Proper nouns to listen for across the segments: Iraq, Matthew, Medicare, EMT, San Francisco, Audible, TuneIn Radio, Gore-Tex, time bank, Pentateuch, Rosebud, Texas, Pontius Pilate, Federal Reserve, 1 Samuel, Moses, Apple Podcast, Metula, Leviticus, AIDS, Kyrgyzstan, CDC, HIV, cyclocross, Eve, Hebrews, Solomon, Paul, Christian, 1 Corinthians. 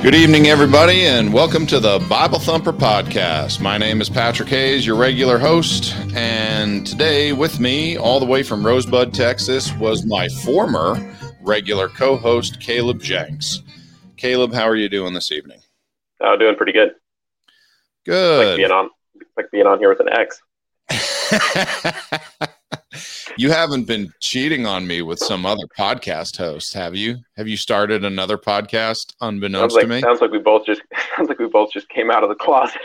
Good evening, everybody, and welcome to the Bible Thumper Podcast. My name is Patrick Hayes, your regular host, and today with me, all the way from Rosebud, Texas, was my former regular co-host, Caleb Jenks. Caleb, how are you doing this evening? Doing pretty good. Good. It's like being on here with an ex. You haven't been cheating on me with some other podcast host, have you? Have you started another podcast unbeknownst to me? Sounds like we both just came out of the closet.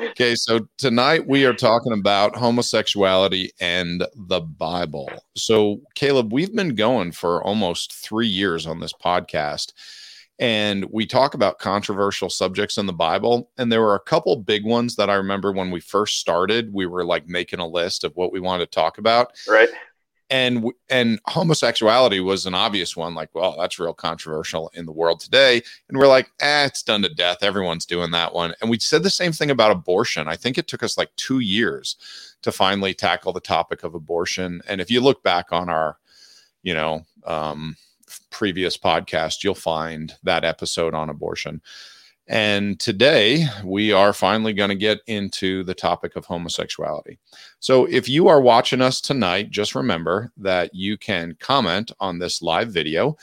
Okay, so tonight we are talking about homosexuality and the Bible. So, Caleb, we've been going for almost 3 years on this podcast, and we talk about controversial subjects in the Bible. And there were a couple big ones that I remember when we first started, we were like making a list of what we wanted to talk about. Right. And homosexuality was an obvious one. Like, well, that's real controversial in the world today. And we're like, it's done to death. Everyone's doing that one. And we said the same thing about abortion. I think it took us like 2 years to finally tackle the topic of abortion. And if you look back on our, previous podcast, you'll find that episode on abortion. And today we are finally going to get into the topic of homosexuality. So if you are watching us tonight, just remember that you can comment on this live video.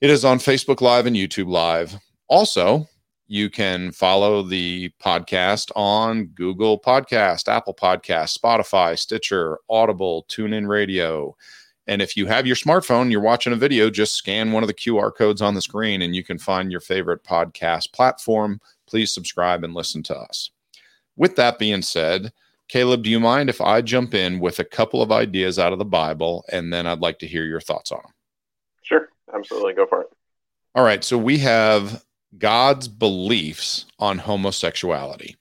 It is on Facebook Live and YouTube Live. Also, you can follow the podcast on Google Podcast, Apple Podcast, Spotify, Stitcher, Audible, TuneIn Radio. And if you have your smartphone, you're watching a video, just scan one of the QR codes on the screen and you can find your favorite podcast platform. Please subscribe and listen to us. With that being said, Caleb, do you mind if I jump in with a couple of ideas out of the Bible, and then I'd like to hear your thoughts on them? Sure, absolutely. Go for it. All right. So we have God's beliefs on homosexuality.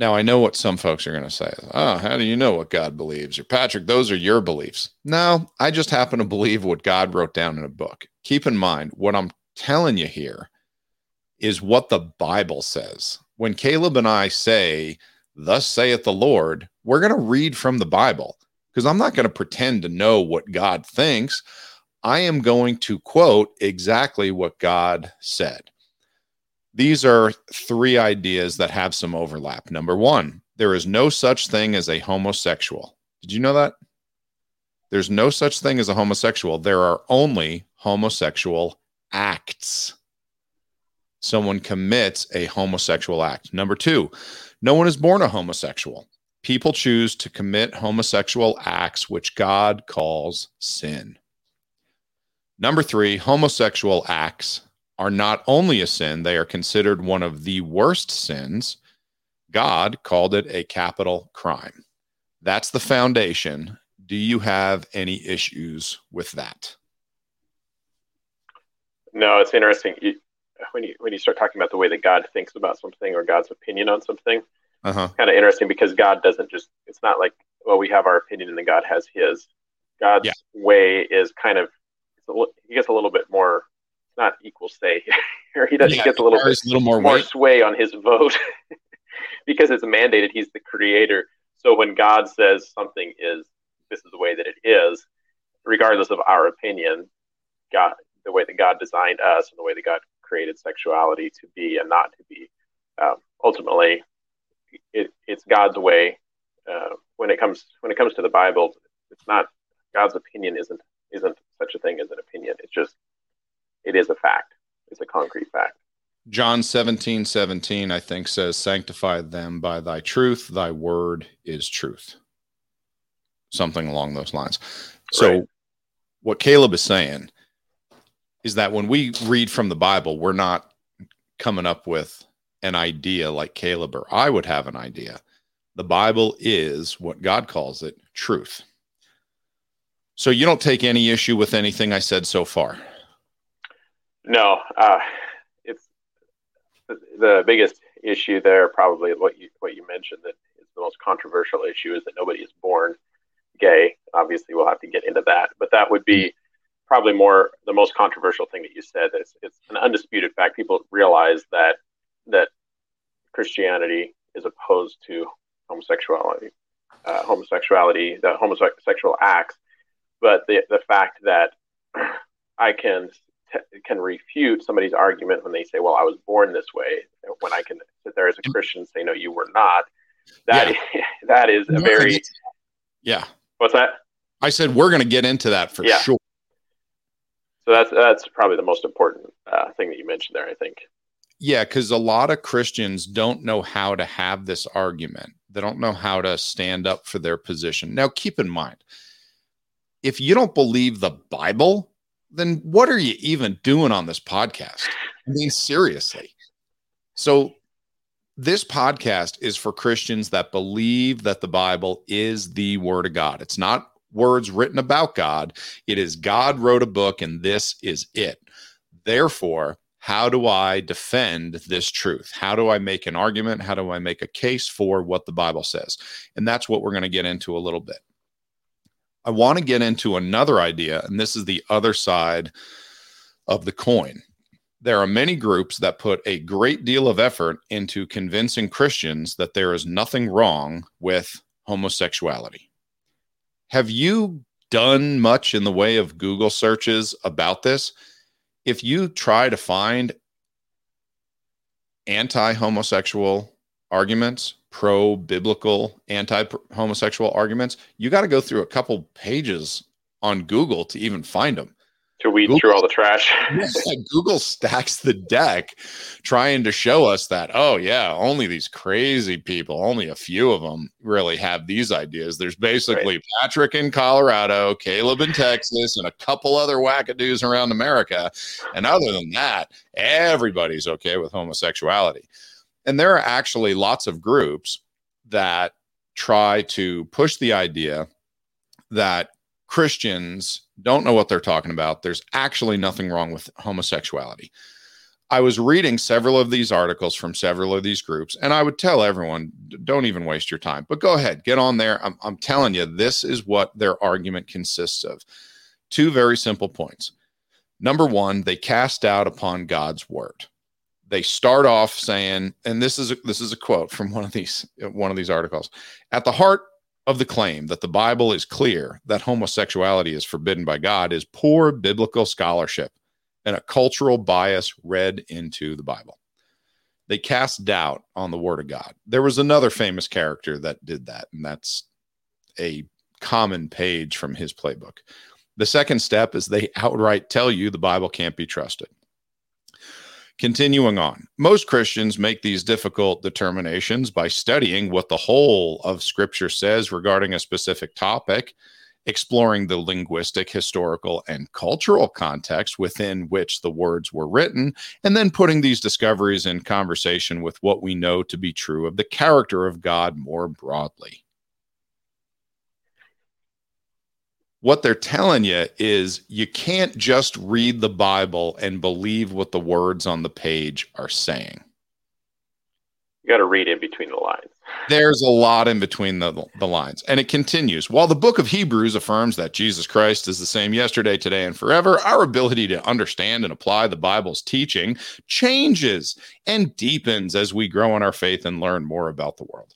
Now, I know what some folks are going to say. Oh, how do you know what God believes? Or, Patrick, those are your beliefs. No, I just happen to believe what God wrote down in a book. Keep in mind, what I'm telling you here is what the Bible says. When Caleb and I say, thus saith the Lord, we're going to read from the Bible, because I'm not going to pretend to know what God thinks. I am going to quote exactly what God said. These are three ideas that have some overlap. Number one, there is no such thing as a homosexual. Did you know that? There's no such thing as a homosexual. There are only homosexual acts. Someone commits a homosexual act. Number two, no one is born a homosexual. People choose to commit homosexual acts, which God calls sin. Number three, homosexual acts are not only a sin, they are considered one of the worst sins. God called it a capital crime. That's the foundation. Do you have any issues with that? No, it's interesting. When you start talking about the way that God thinks about something or God's opinion on something, It's kind of interesting, because God doesn't just, it's not like, well, we have our opinion and then God has his. God's way is kind of, he gets a little bit more, not equal say here. He gets a little more sway on his vote because it's mandated. He's the creator. So when God says something this is the way that it is, regardless of our opinion, God, the way that God designed us and the way that God created sexuality to be and not to be, ultimately it's God's way. When it comes to the Bible, it's not God's opinion. Isn't such a thing as an opinion. It is a fact. It's a concrete fact. John 17:17, I think, says, sanctify them by thy truth. Thy word is truth. Something along those lines. Right. So what Caleb is saying is that when we read from the Bible, we're not coming up with an idea like Caleb or I would have an idea. The Bible is what God calls it, truth. So you don't take any issue with anything I said so far? No, it's the biggest issue there. Probably what you mentioned, that is the most controversial issue, is that nobody is born gay. Obviously, we'll have to get into that, but that would be probably more the most controversial thing that you said. It's an undisputed fact. People realize that Christianity is opposed to homosexuality, the homosexual acts, but the fact that I can can refute somebody's argument when they say, well, I was born this way, when I can sit there as a Christian and say, no, you were not. That is a very... Yeah. What's that? I said, we're going to get into that for sure. So that's probably the most important thing that you mentioned there, I think. Yeah, because a lot of Christians don't know how to have this argument. They don't know how to stand up for their position. Now, keep in mind, if you don't believe the Bible, then what are you even doing on this podcast? I mean, seriously. So this podcast is for Christians that believe that the Bible is the Word of God. It's not words written about God. It is God wrote a book, and this is it. Therefore, how do I defend this truth? How do I make an argument? How do I make a case for what the Bible says? And that's what we're going to get into a little bit. I want to get into another idea, and this is the other side of the coin. There are many groups that put a great deal of effort into convincing Christians that there is nothing wrong with homosexuality. Have you done much in the way of Google searches about this? If you try to find anti-homosexual arguments, pro-biblical anti-homosexual arguments, you got to go through a couple pages on Google to even find them. To weed Google, through all the trash. Google stacks the deck trying to show us that, oh, yeah, only these crazy people, only a few of them really have these ideas. There's basically Patrick in Colorado, Caleb in Texas, and a couple other wackadoos around America. And other than that, everybody's okay with homosexuality. And there are actually lots of groups that try to push the idea that Christians don't know what they're talking about. There's actually nothing wrong with homosexuality. I was reading several of these articles from several of these groups, and I would tell everyone, don't even waste your time, but go ahead, get on there. I'm telling you, this is what their argument consists of. Two very simple points. Number one, they cast doubt upon God's word. They start off saying, and this is a quote from one of these articles. At the heart of the claim that the Bible is clear that homosexuality is forbidden by God is poor biblical scholarship and a cultural bias read into the Bible. They cast doubt on the Word of God. There was another famous character that did that, and that's a common page from his playbook. The second step is they outright tell you the Bible can't be trusted. Continuing on, most Christians make these difficult determinations by studying what the whole of Scripture says regarding a specific topic, exploring the linguistic, historical, and cultural context within which the words were written, and then putting these discoveries in conversation with what we know to be true of the character of God more broadly. What they're telling you is you can't just read the Bible and believe what the words on the page are saying. You got to read in between the lines. There's a lot in between the lines. And it continues. While the book of Hebrews affirms that Jesus Christ is the same yesterday, today, and forever, our ability to understand and apply the Bible's teaching changes and deepens as we grow in our faith and learn more about the world.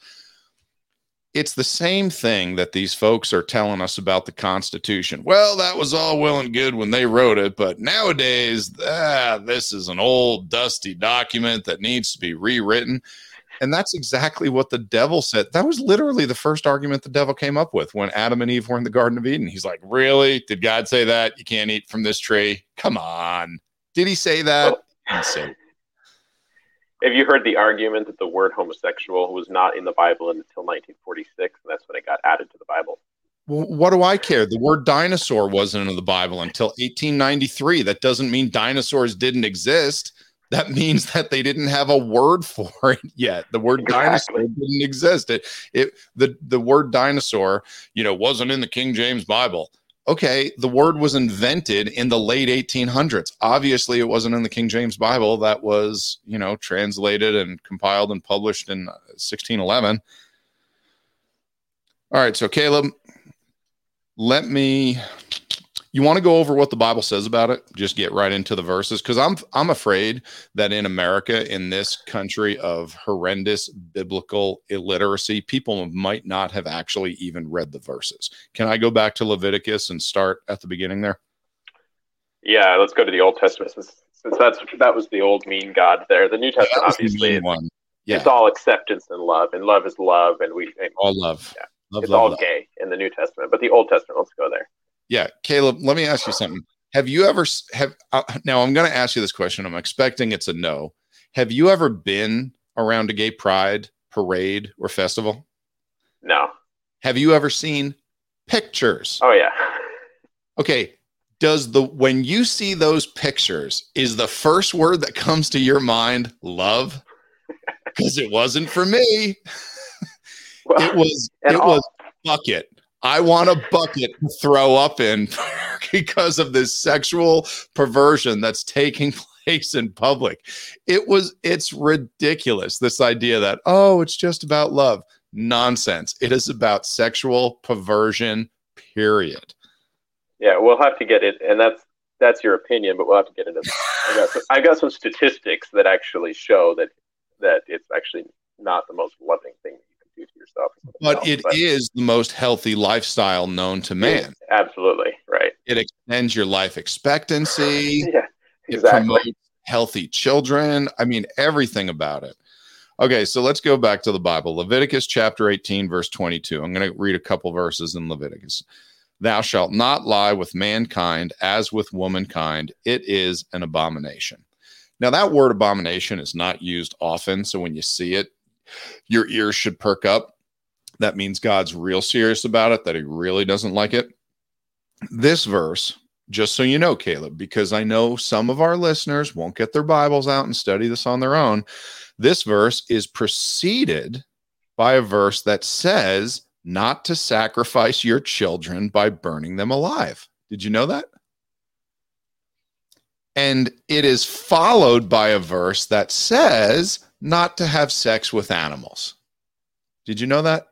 It's the same thing that these folks are telling us about the Constitution. Well, that was all well and good when they wrote it, but nowadays, this is an old, dusty document that needs to be rewritten. And that's exactly what the devil said. That was literally the first argument the devil came up with when Adam and Eve were in the Garden of Eden. He's like, really? Did God say that? You can't eat from this tree? Come on. Did he say that? He didn't say that. Have you heard the argument that the word homosexual was not in the Bible until 1946, and that's when it got added to the Bible? Well, what do I care? The word dinosaur wasn't in the Bible until 1893. That doesn't mean dinosaurs didn't exist. That means that they didn't have a word for it yet. The word dinosaur didn't exist. The word dinosaur, wasn't in the King James Bible. Okay, the word was invented in the late 1800s. Obviously, it wasn't in the King James Bible. That was, translated and compiled and published in 1611. All right, so Caleb, you want to go over what the Bible says about it? Just get right into the verses, because I'm afraid that in America, in this country of horrendous biblical illiteracy, people might not have actually even read the verses. Can I go back to Leviticus and start at the beginning there? Yeah, let's go to the Old Testament since that was the old mean God there. The New Testament, obviously, it's all acceptance and love is love, and all love. Yeah, love, it's love, all love. Gay in the New Testament, but the Old Testament, let's go there. Yeah, Caleb, let me ask you something. Have you ever now? I'm going to ask you this question. I'm expecting it's a no. Have you ever been around a gay pride parade or festival? No. Have you ever seen pictures? Oh yeah. Okay. When you see those pictures, is the first word that comes to your mind love? Because it wasn't for me. Well, it was bucket. I want a bucket to throw up in because of this sexual perversion that's taking place in public. It's ridiculous. This idea that, it's just about love. Nonsense. It is about sexual perversion, period. Yeah, we'll have to get it, and that's your opinion, but we'll have to get into. I got some statistics that actually show that it's actually not the most loving thing that you can do to yourself. But it is the most healthy lifestyle known to man. Absolutely, right. It extends your life expectancy. Yeah, exactly. It promotes healthy children. I mean, everything about it. Okay, so let's go back to the Bible. Leviticus chapter 18, verse 22. I'm going to read a couple verses in Leviticus. Thou shalt not lie with mankind as with womankind. It is an abomination. Now, that word abomination is not used often. So when you see it, your ears should perk up. That means God's real serious about it, that he really doesn't like it. This verse, just so you know, Caleb, because I know some of our listeners won't get their Bibles out and study this on their own. This verse is preceded by a verse that says, not to sacrifice your children by burning them alive. Did you know that? And it is followed by a verse that says not to have sex with animals. Did you know that?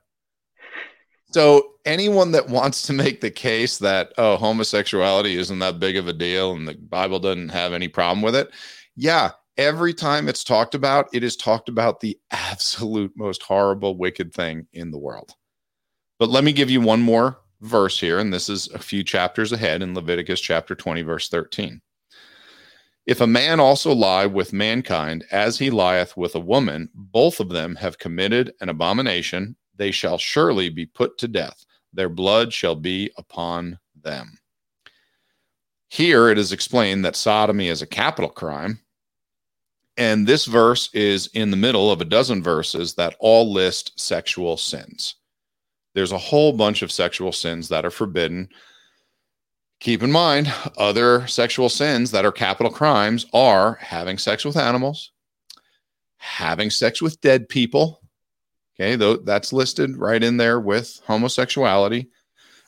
So anyone that wants to make the case that, homosexuality isn't that big of a deal and the Bible doesn't have any problem with it. Yeah. Every time it's talked about, it is talked about the absolute most horrible, wicked thing in the world. But let me give you one more verse here, and this is a few chapters ahead in Leviticus chapter 20, verse 13. If a man also lie with mankind as he lieth with a woman, both of them have committed an abomination. They shall surely be put to death. Their blood shall be upon them. Here it is explained that sodomy is a capital crime. And this verse is in the middle of a dozen verses that all list sexual sins. There's a whole bunch of sexual sins that are forbidden. Keep in mind, other sexual sins that are capital crimes are having sex with animals, having sex with dead people. Okay, though that's listed right in there with homosexuality.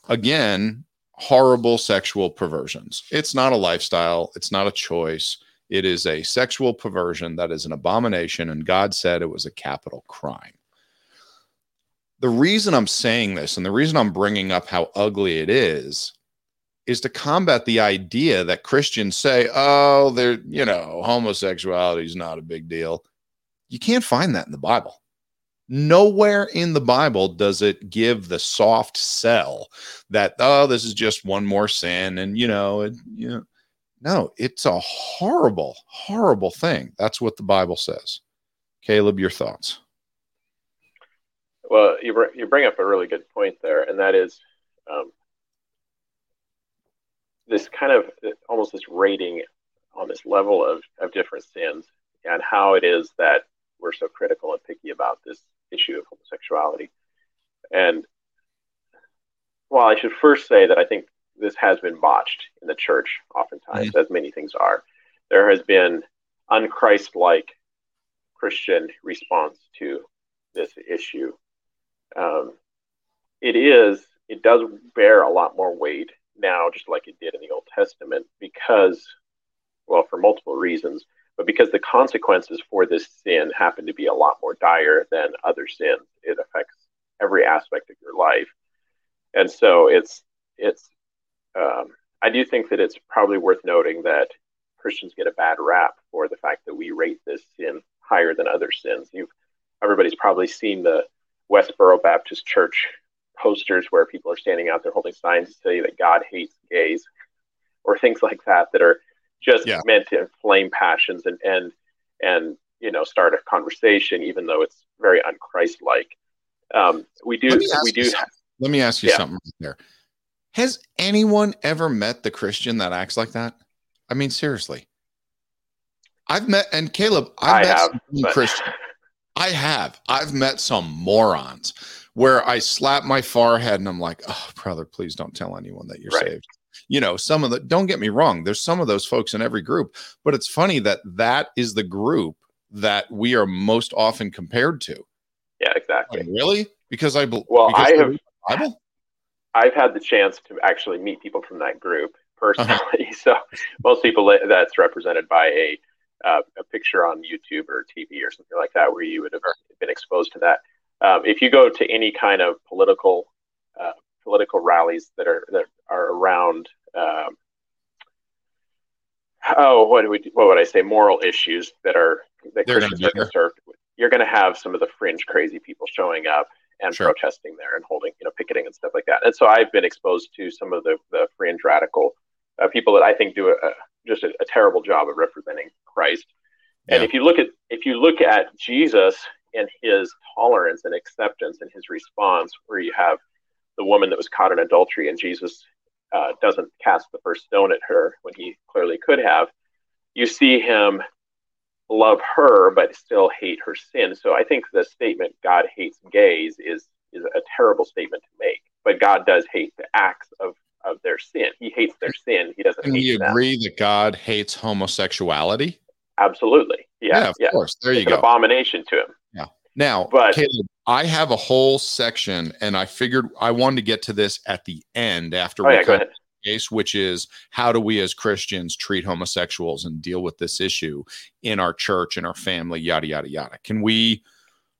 Again, horrible sexual perversions. It's not a lifestyle. It's not a choice. It is a sexual perversion that is an abomination, and God said it was a capital crime. The reason I'm saying this and the reason I'm bringing up how ugly it is to combat the idea that Christians say, homosexuality is not a big deal. You can't find that in the Bible. Nowhere in the Bible does it give the soft sell that, this is just one more sin. And, no, it's a horrible, horrible thing. That's what the Bible says. Caleb, your thoughts? Well, you bring up a really good point there, and that is this kind of almost this rating on this level of different sins and how it is that we're so critical and picky about this issue of homosexuality. And while I should first say that I think this has been botched in the church oftentimes, as many things are, there has been un-Christ-like Christian response to this issue. It does bear a lot more weight now, just like it did in the Old Testament, because, well, for multiple reasons, but because the consequences for this sin happen to be a lot more dire than other sins. It affects every aspect of your life. And so I do think that it's probably worth noting that Christians get a bad rap for the fact that we rate this sin higher than other sins. Everybody's probably seen the Westboro Baptist Church posters where people are standing out there holding signs to say that God hates gays. or things like that that are just meant to inflame passions and you know, start a conversation, even though it's very un-Christ-like. Let me ask you something right there. Has anyone ever met the Christian that acts like that? I mean, seriously. I've met some morons where I slap my forehead and I'm like, oh, brother, please don't tell anyone that you're saved. You know, don't get me wrong. There's some of those folks in every group, but it's funny that is the group that we are most often compared to. Yeah, exactly. Like, really? Because I've had the chance to actually meet people from that group personally. Uh-huh. So most people, that's represented by a picture on YouTube or TV or something like that, where you would have been exposed to that. If you go to any kind of political rallies that are around, what would I say? Moral issues that Christians are concerned with, you're going to have some of the fringe crazy people showing up and protesting there and holding, you know, picketing and stuff like that. And so I've been exposed to some of the fringe radical people that I think do just a terrible job of representing Christ. Yeah. And if you look at Jesus and his tolerance and acceptance and his response, where you have the woman that was caught in adultery and Jesus doesn't cast the first stone at her when he clearly could have, you see him love her but still hate her sin. So I think the statement God hates gays is a terrible statement to make, but God does hate the acts of their sin. He hates their sin. He doesn't. And you agree that God hates homosexuality? Absolutely. Yeah. Of course. There you go. An abomination to him. Yeah. Now, Caleb, I have a whole section, and I figured I wanted to get to this at the end after we cut the case, which is how do we as Christians treat homosexuals and deal with this issue in our church, in our family, yada yada yada. Can we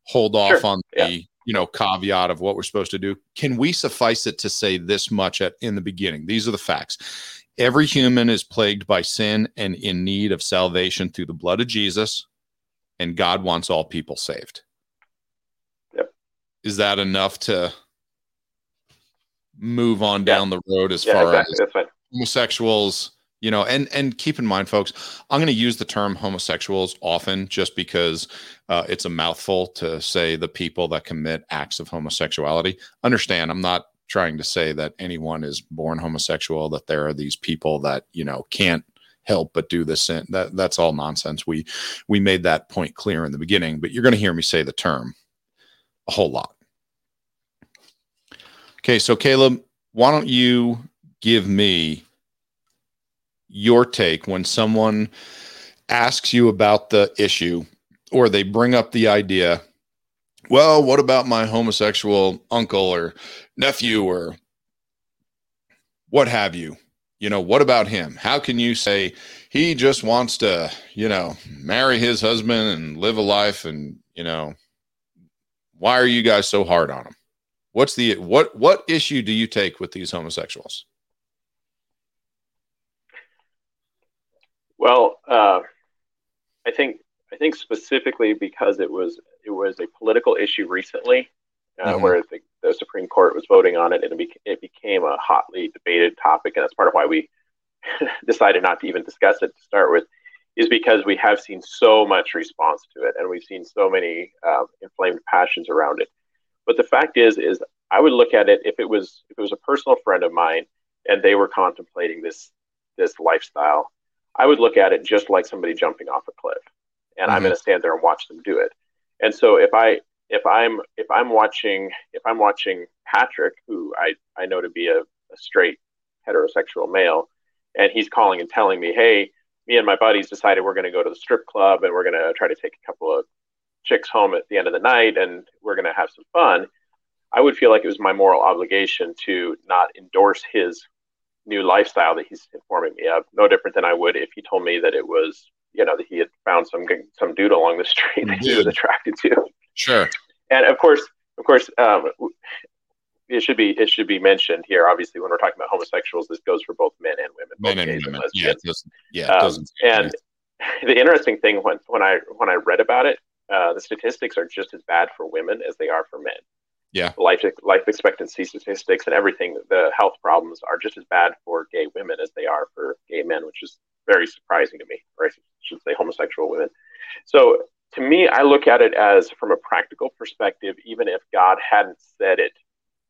hold off on the caveat of what we're supposed to do? Can we suffice it to say this much in the beginning? These are the facts. Every human is plagued by sin and in need of salvation through the blood of Jesus, and God wants all people saved. Yep. Is that enough to move on down the road as far as homosexuals, you know, and keep in mind, folks, I'm going to use the term homosexuals often just because it's a mouthful to say the people that commit acts of homosexuality. Understand, I'm not trying to say that anyone is born homosexual, that there are these people that, you know, can't help but do this. That's all nonsense. We made that point clear in the beginning, but you're going to hear me say the term a whole lot. Okay. So Caleb, why don't you give me your take when someone asks you about the issue or they bring up the idea, well, what about my homosexual uncle or nephew or what have you? You know, what about him? How can you say he just wants to, you know, marry his husband and live a life and, you know, why are you guys so hard on him? What's the what issue do you take with these homosexuals? Well, I think specifically because it was a political issue recently, where the Supreme Court was voting on it, and it became a hotly debated topic, and that's part of why we decided not to even discuss it to start with, is because we have seen so much response to it, and we've seen so many inflamed passions around it. But the fact is I would look at it if it was a personal friend of mine and they were contemplating this lifestyle, I would look at it just like somebody jumping off a cliff, and I'm going to stand there and watch them do it. And so if I'm watching Patrick, who I know to be a straight heterosexual male, and he's calling and telling me, hey, me and my buddies decided we're going to go to the strip club and we're going to try to take a couple of chicks home at the end of the night and we're going to have some fun, I would feel like it was my moral obligation to not endorse his new lifestyle that he's informing me of, no different than I would if he told me that it was, you know, that he had found some dude along the street that he was attracted to. Sure. And of course, it should be mentioned here. Obviously, when we're talking about homosexuals, this goes for both men and women. The interesting thing when I read about it, the statistics are just as bad for women as they are for men. Yeah. Life expectancy statistics and everything, the health problems are just as bad for gay women as they are for gay men, which is very surprising to me, or I should say homosexual women. So to me, I look at it as from a practical perspective, even if God hadn't said it,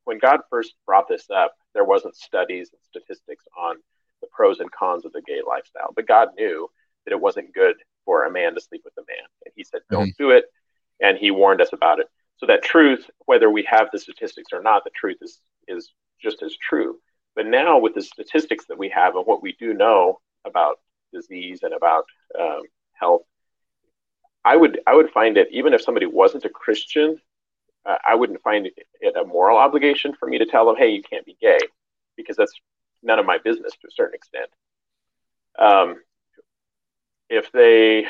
when God first brought this up, there wasn't studies and statistics on the pros and cons of the gay lifestyle, but God knew that it wasn't good for a man to sleep with a man. And he said, don't do it. And he warned us about it. So that truth, whether we have the statistics or not, the truth is just as true. But now with the statistics that we have and what we do know about disease and about health, I would find it, even if somebody wasn't a Christian, I wouldn't find it a moral obligation for me to tell them, hey, you can't be gay, because that's none of my business to a certain extent. If they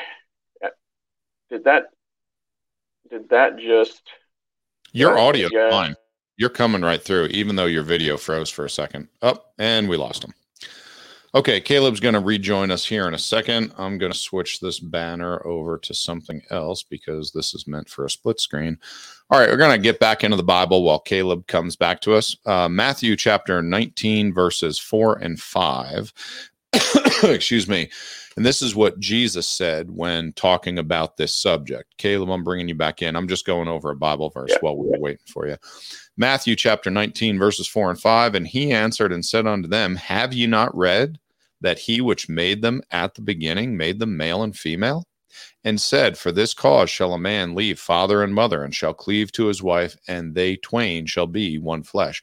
did that just... Your audio is fine. You're coming right through, even though your video froze for a second. Oh, and we lost him. Okay, Caleb's going to rejoin us here in a second. I'm going to switch this banner over to something else because this is meant for a split screen. All right, we're going to get back into the Bible while Caleb comes back to us. Matthew chapter 19, verses 4 and 5. Excuse me. And this is what Jesus said when talking about this subject. Caleb, I'm bringing you back in. I'm just going over a Bible verse while we're waiting for you. Matthew chapter 19, verses 4 and 5. And he answered and said unto them, have you not read that he which made them at the beginning made them male and female? And said, for this cause shall a man leave father and mother, and shall cleave to his wife, and they twain shall be one flesh.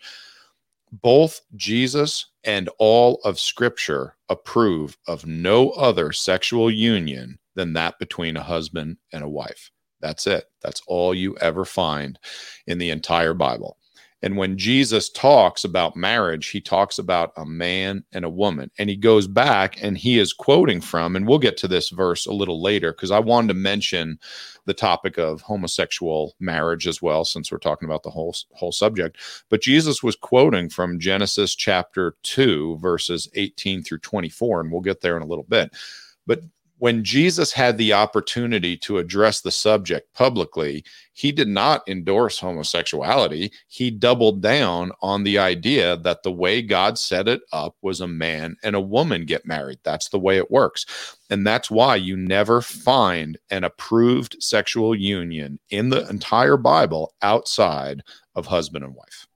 Both Jesus and all of Scripture approve of no other sexual union than that between a husband and a wife. That's it. That's all you ever find in the entire Bible. And when Jesus talks about marriage, he talks about a man and a woman. And he goes back and he is quoting from, and we'll get to this verse a little later because I wanted to mention the topic of homosexual marriage as well, since we're talking about the whole subject. But Jesus was quoting from Genesis chapter 2, verses 18 through 24, and we'll get there in a little bit. But when Jesus had the opportunity to address the subject publicly, he did not endorse homosexuality. He doubled down on the idea that the way God set it up was a man and a woman get married. That's the way it works. And that's why you never find an approved sexual union in the entire Bible outside of husband and wife.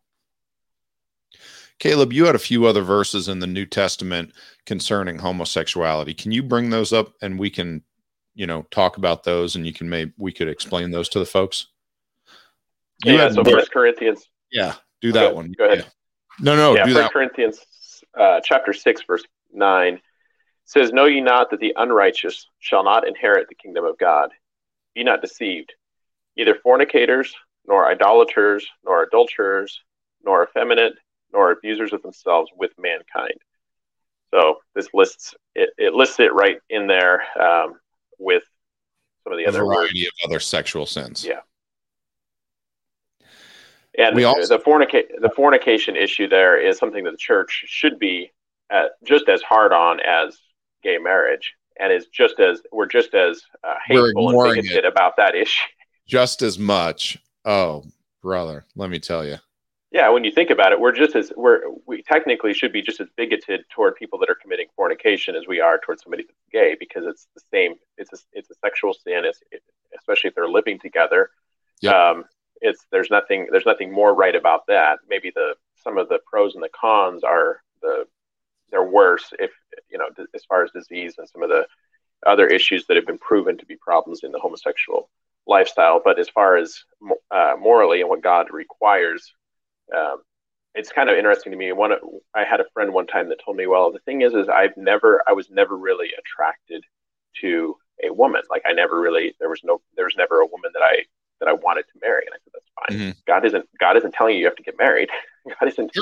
Caleb, you had a few other verses in the New Testament concerning homosexuality. Can you bring those up and we can, talk about those, and we could explain those to the folks? So 1 Corinthians. Yeah, do that one. Go ahead. Yeah. No, do that. 1 Corinthians chapter 6, verse 9 says, know ye not that the unrighteous shall not inherit the kingdom of God? Be not deceived. Neither fornicators, nor idolaters, nor adulterers, nor effeminate, nor abusers of themselves with mankind. So this lists it. It lists it right in there with some of the other variety of other sexual sins. Yeah, and the fornication issue there is something that the church should be just as hard on as gay marriage, and is just as hateful and bigoted about that issue. Just as much. Oh, brother, let me tell you. Yeah, when you think about it, we technically should be just as bigoted toward people that are committing fornication as we are toward somebody that's gay, because it's the same. It's a sexual sin, especially if they're living together. Yep. There's nothing more right about that. Maybe some of the pros and the cons are they're worse if as far as disease and some of the other issues that have been proven to be problems in the homosexual lifestyle. But as far as morally and what God requires. It's kind of interesting to me. I had a friend one time that told me, well, the thing is I was never really attracted to a woman. Like there was never a woman that I wanted to marry. And I said, that's fine. Mm-hmm. God isn't telling you have to get married. God isn't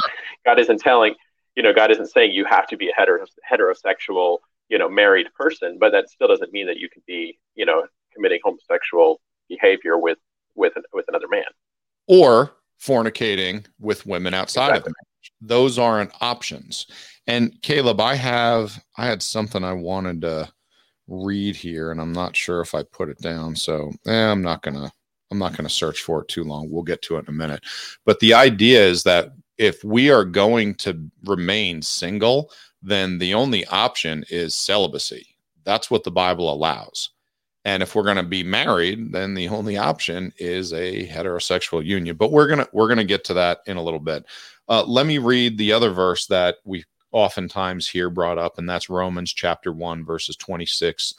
saying you have to be a heterosexual, married person, but that still doesn't mean that you can be, committing homosexual behavior with another man. Or fornicating with women outside of marriage. Those aren't options. And Caleb, I had something I wanted to read here, and I'm not sure if I put it down, so I'm not gonna I'm not going to search for it too long. We'll get to it in a minute. But the idea is that if we are going to remain single, then the only option is celibacy. That's what the Bible allows. And if we're going to be married, then the only option is a heterosexual union. But we're going to get to that in a little bit. Let me read the other verse that we oftentimes hear brought up, and that's Romans chapter 1, verses 26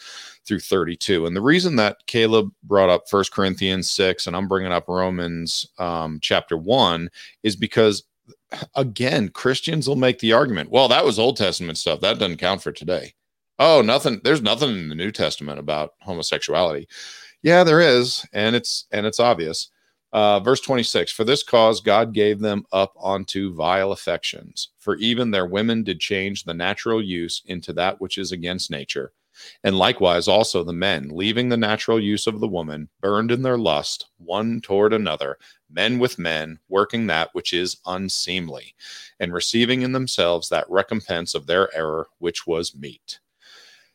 through 32. And the reason that Caleb brought up 1 Corinthians 6, and I'm bringing up Romans chapter 1, is because, again, Christians will make the argument, well, that was Old Testament stuff. That doesn't count for today. Oh, nothing. There's nothing in the New Testament about homosexuality. Yeah, there is. And it's obvious. Verse 26, for this cause, God gave them up unto vile affections, for even their women did change the natural use into that which is against nature. And likewise, also the men, leaving the natural use of the woman, burned in their lust, one toward another, men with men, working that which is unseemly, and receiving in themselves that recompense of their error, which was meat.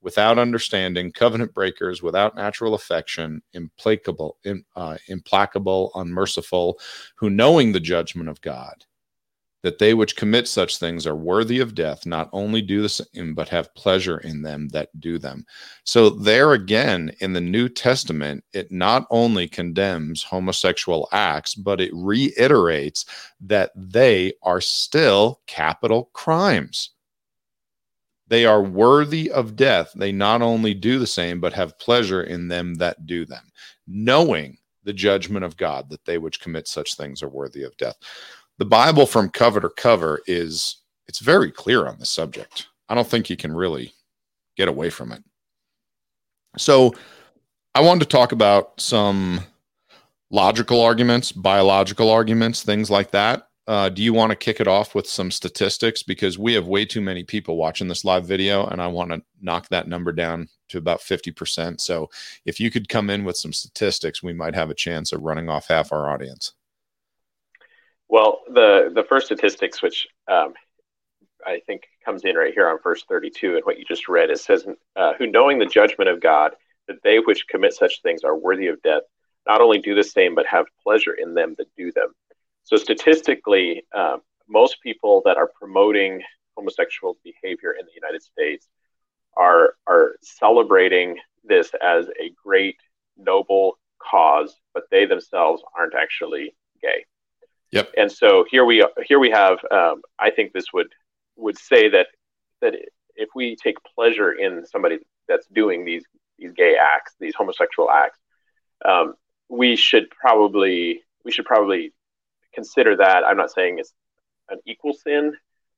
without understanding, covenant breakers, without natural affection, implacable, unmerciful, who knowing the judgment of God, that they which commit such things are worthy of death, not only do the same, but have pleasure in them that do them. So there again, in the New Testament, it not only condemns homosexual acts, but it reiterates that they are still capital crimes. They are worthy of death. They not only do the same, but have pleasure in them that do them, knowing the judgment of God, that they which commit such things are worthy of death. The Bible from cover to cover it's very clear on this subject. I don't think you can really get away from it. So I wanted to talk about some logical arguments, biological arguments, things like that. Do you want to kick it off with some statistics? Because we have way too many people watching this live video, and I want to knock that number down to about 50%. So if you could come in with some statistics, we might have a chance of running off half our audience. Well, the first statistics, which I think comes in right here on verse 32 and what you just read, it says, who knowing the judgment of God, that they which commit such things are worthy of death, not only do the same, but have pleasure in them that do them. So statistically, most people that are promoting homosexual behavior in the United States are celebrating this as a great, noble cause, but they themselves aren't actually gay. Yep. And so here we have. I think this would say that if we take pleasure in somebody that's doing these gay acts, these homosexual acts, we should probably consider that. I'm not saying it's an equal sin,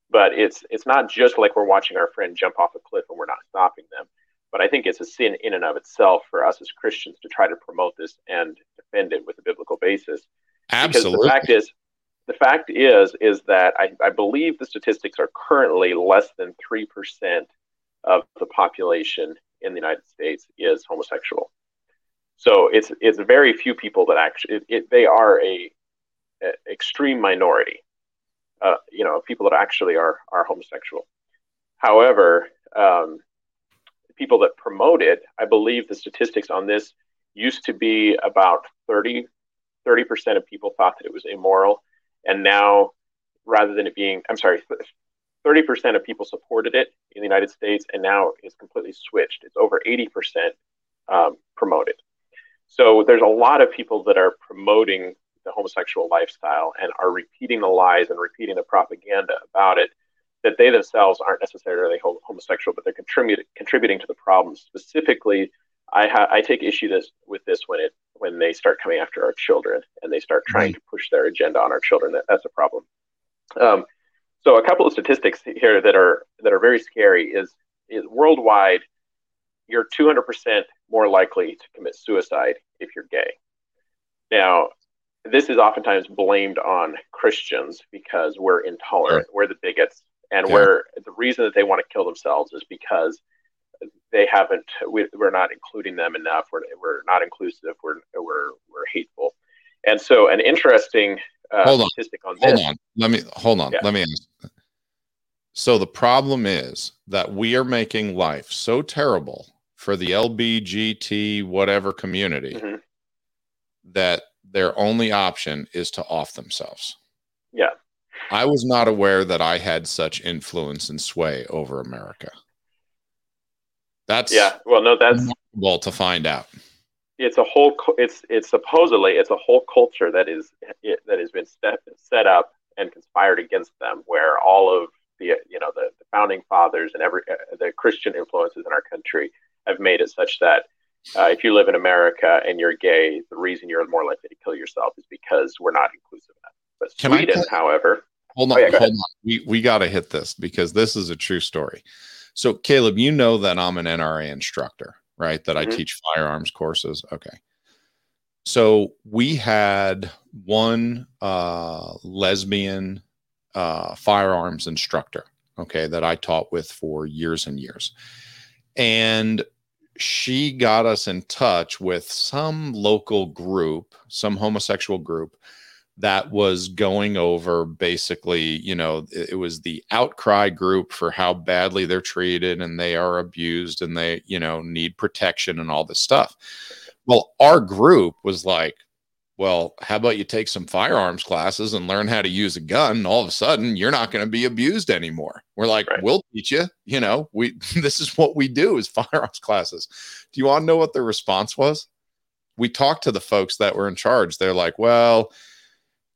but it's not just like we're watching our friend jump off a cliff and we're not stopping them. But I think it's a sin in and of itself for us as Christians to try to promote this and defend it with a biblical basis. Absolutely. Because the fact is that I believe the statistics are currently less than 3% of the population in the United States is homosexual. So it's very few people that actually they are an extreme minority, people that actually are homosexual. However, people that promote it, I believe the statistics on this used to be about 30% of people thought that it was immoral. And now, 30% of people supported it in the United States, and now it's completely switched. It's over 80% promoted. So there's a lot of people that are promoting the homosexual lifestyle and are repeating the lies and repeating the propaganda about it, that they themselves aren't necessarily homosexual, but they're contributing to the problem. Specifically, I take issue with this when they start coming after our children and they start trying to push their agenda on our children. That's a problem. So a couple of statistics here that are very scary is worldwide, you're 200% more likely to commit suicide if you're gay. Now, this is oftentimes blamed on Christians because we're intolerant, we're the bigots, and we're the reason that they want to kill themselves is because they haven't. We're not including them enough. We're not inclusive. We're hateful. And so, an interesting statistic on this. Let me ask. So the problem is that we are making life so terrible for the LGBT whatever community that their only option is to off themselves. Yeah. I was not aware that I had such influence and sway over America. That's that's well to find out. It's a whole it's supposedly a whole culture that is that has been set up and conspired against them, where all of the the founding fathers and every the Christian influences in our country have made it such that if you live in America and you're gay, the reason you're more likely to kill yourself is because we're not inclusive enough. But Sweden, however, hold on. We got to hit this because this is a true story. So Caleb, you know that I'm an NRA instructor, right? That I teach firearms courses. Okay. So we had one lesbian firearms instructor, okay, that I taught with for years and years. And she got us in touch with some local group, some homosexual group that was going over basically, you know, it was the outcry group for how badly they're treated and they are abused and they, you know, need protection and all this stuff. Well, our group was like, well, how about you take some firearms classes and learn how to use a gun? And all of a sudden, you're not going to be abused anymore. We're like, we'll teach you. You know, we this is what we do is firearms classes. Do you want to know what the response was? We talked to the folks that were in charge. They're like, well,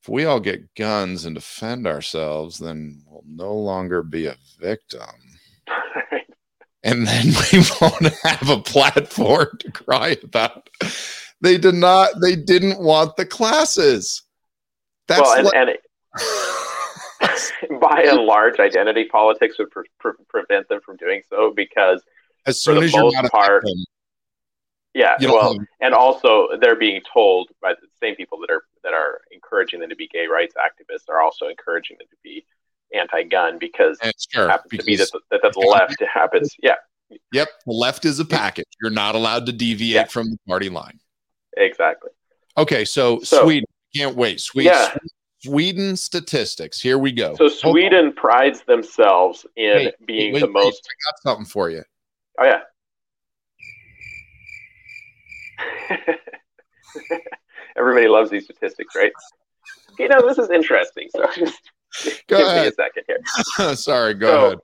if we all get guns and defend ourselves, then we'll no longer be a victim. And then we won't have a platform to cry about. They did not. They didn't want the classes. That's by and large, identity politics would prevent them from doing so because, as soon as you're not a victim, and also they're being told by the same people that are encouraging them to be gay rights activists are also encouraging them to be anti-gun because it happens to be that the left happens. Yeah. Yep. The left is a package. You're not allowed to deviate from the party line. Exactly. Okay. So Sweden. Can't wait. Sweden statistics. Here we go. So Sweden prides themselves in being the most. I got something for you. Oh, yeah. Everybody loves these statistics, right? You know, this is interesting. So just give me a second here. Sorry, go ahead.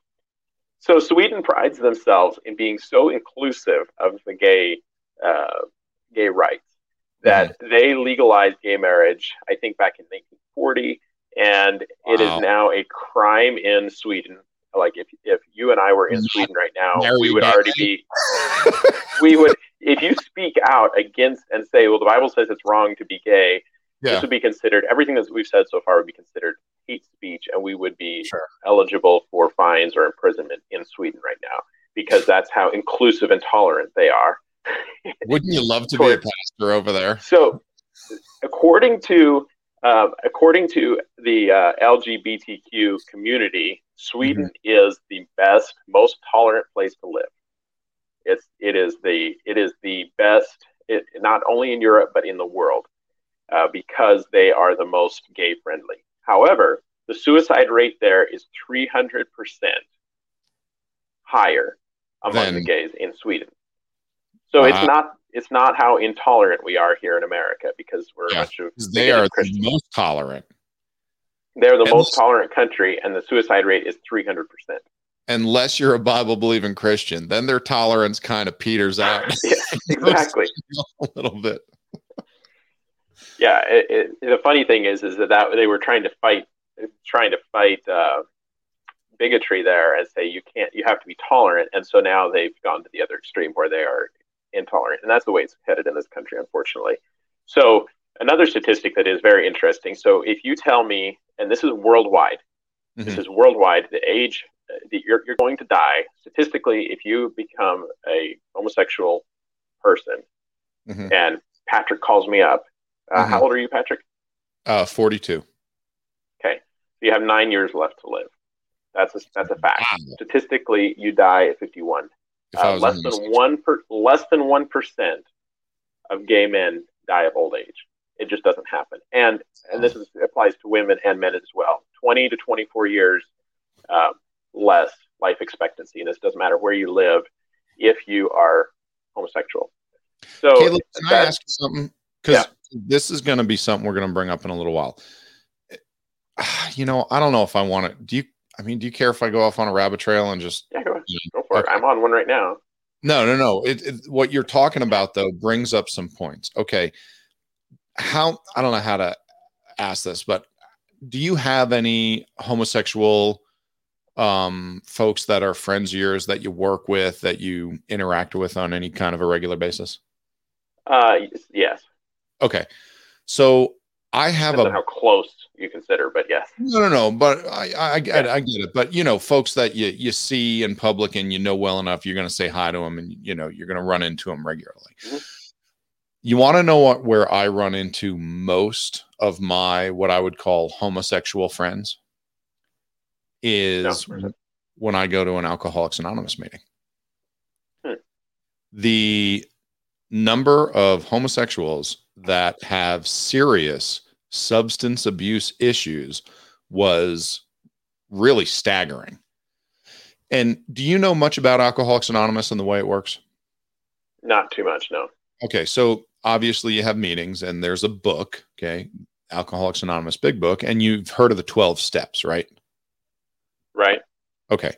So Sweden prides themselves in being so inclusive of the gay rights that they legalized gay marriage, I think, back in 1940, and it is now a crime in Sweden. Like if you and I were in Sweden right now, we would already be. We would. If you speak out against and say, well, the Bible says it's wrong to be gay, this would be considered, everything that we've said so far would be considered hate speech, and we would be eligible for fines or imprisonment in Sweden right now, because that's how inclusive and tolerant they are. Wouldn't you love to be a pastor over there? So according to the LGBTQ community, Sweden is the best, most tolerant place to live. It is the best, not only in Europe, but in the world, because they are the most gay friendly. However, the suicide rate there is 300% higher among the gays in Sweden. So it's not how intolerant we are here in America, because we're they are the most tolerant. They're the most tolerant country, and the suicide rate is 300%. Unless you're a Bible-believing Christian, then their tolerance kind of peters out. Yeah, exactly. A little bit. Yeah, the funny thing is that they were trying to fight bigotry there and say you have to be tolerant, and so now they've gone to the other extreme where they are intolerant, and that's the way it's headed in this country, unfortunately. So another statistic that is very interesting. So if you tell me, and this is worldwide, the age that you're going to die statistically if you become a homosexual person, and Patrick calls me up, how old are you, Patrick? 42. Okay. So you have 9 years left to live. That's a fact. Wow. Statistically, you die at 51. Less than 1% of gay men die of old age. It just doesn't happen. And this applies to women and men as well. 20 to 24 years less life expectancy. And this doesn't matter where you live if you are homosexual. So, Caleb, can I ask something? Because this is going to be something we're going to bring up in a little while. You know, I don't know if I want to. Do you care if I go off on a rabbit trail and just go for it? I'm on one right now. No. What you're talking about, though, brings up some points. Okay. I don't know how to ask this, but do you have any homosexual folks that are friends of yours that you work with, that you interact with on any kind of a regular basis? Yes. Okay. So I have I don't know how close you consider, but yes. No. But I get it. But, you know, folks that you see in public and you know well enough, you're going to say hi to them and, you know, you're going to run into them regularly. Mm-hmm. You want to know where I run into most of my, what I would call homosexual friends is when I go to an Alcoholics Anonymous meeting. Hmm. The number of homosexuals that have serious substance abuse issues was really staggering. And do you know much about Alcoholics Anonymous and the way it works? Not too much, no. Okay, so obviously you have meetings and there's a book, okay, Alcoholics Anonymous Big Book, and you've heard of the 12 steps, right? Right. Okay.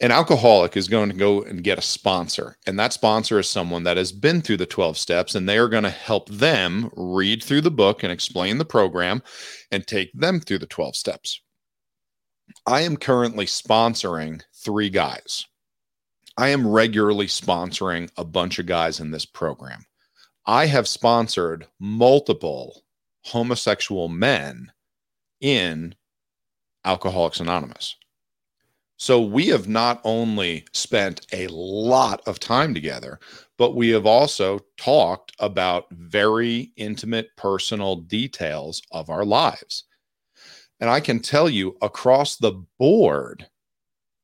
An alcoholic is going to go and get a sponsor, and that sponsor is someone that has been through the 12 steps, and they are going to help them read through the book and explain the program and take them through the 12 steps. I am currently sponsoring 3 guys. I am regularly sponsoring a bunch of guys in this program. I have sponsored multiple homosexual men in Alcoholics Anonymous. So we have not only spent a lot of time together, but we have also talked about very intimate personal details of our lives. And I can tell you across the board,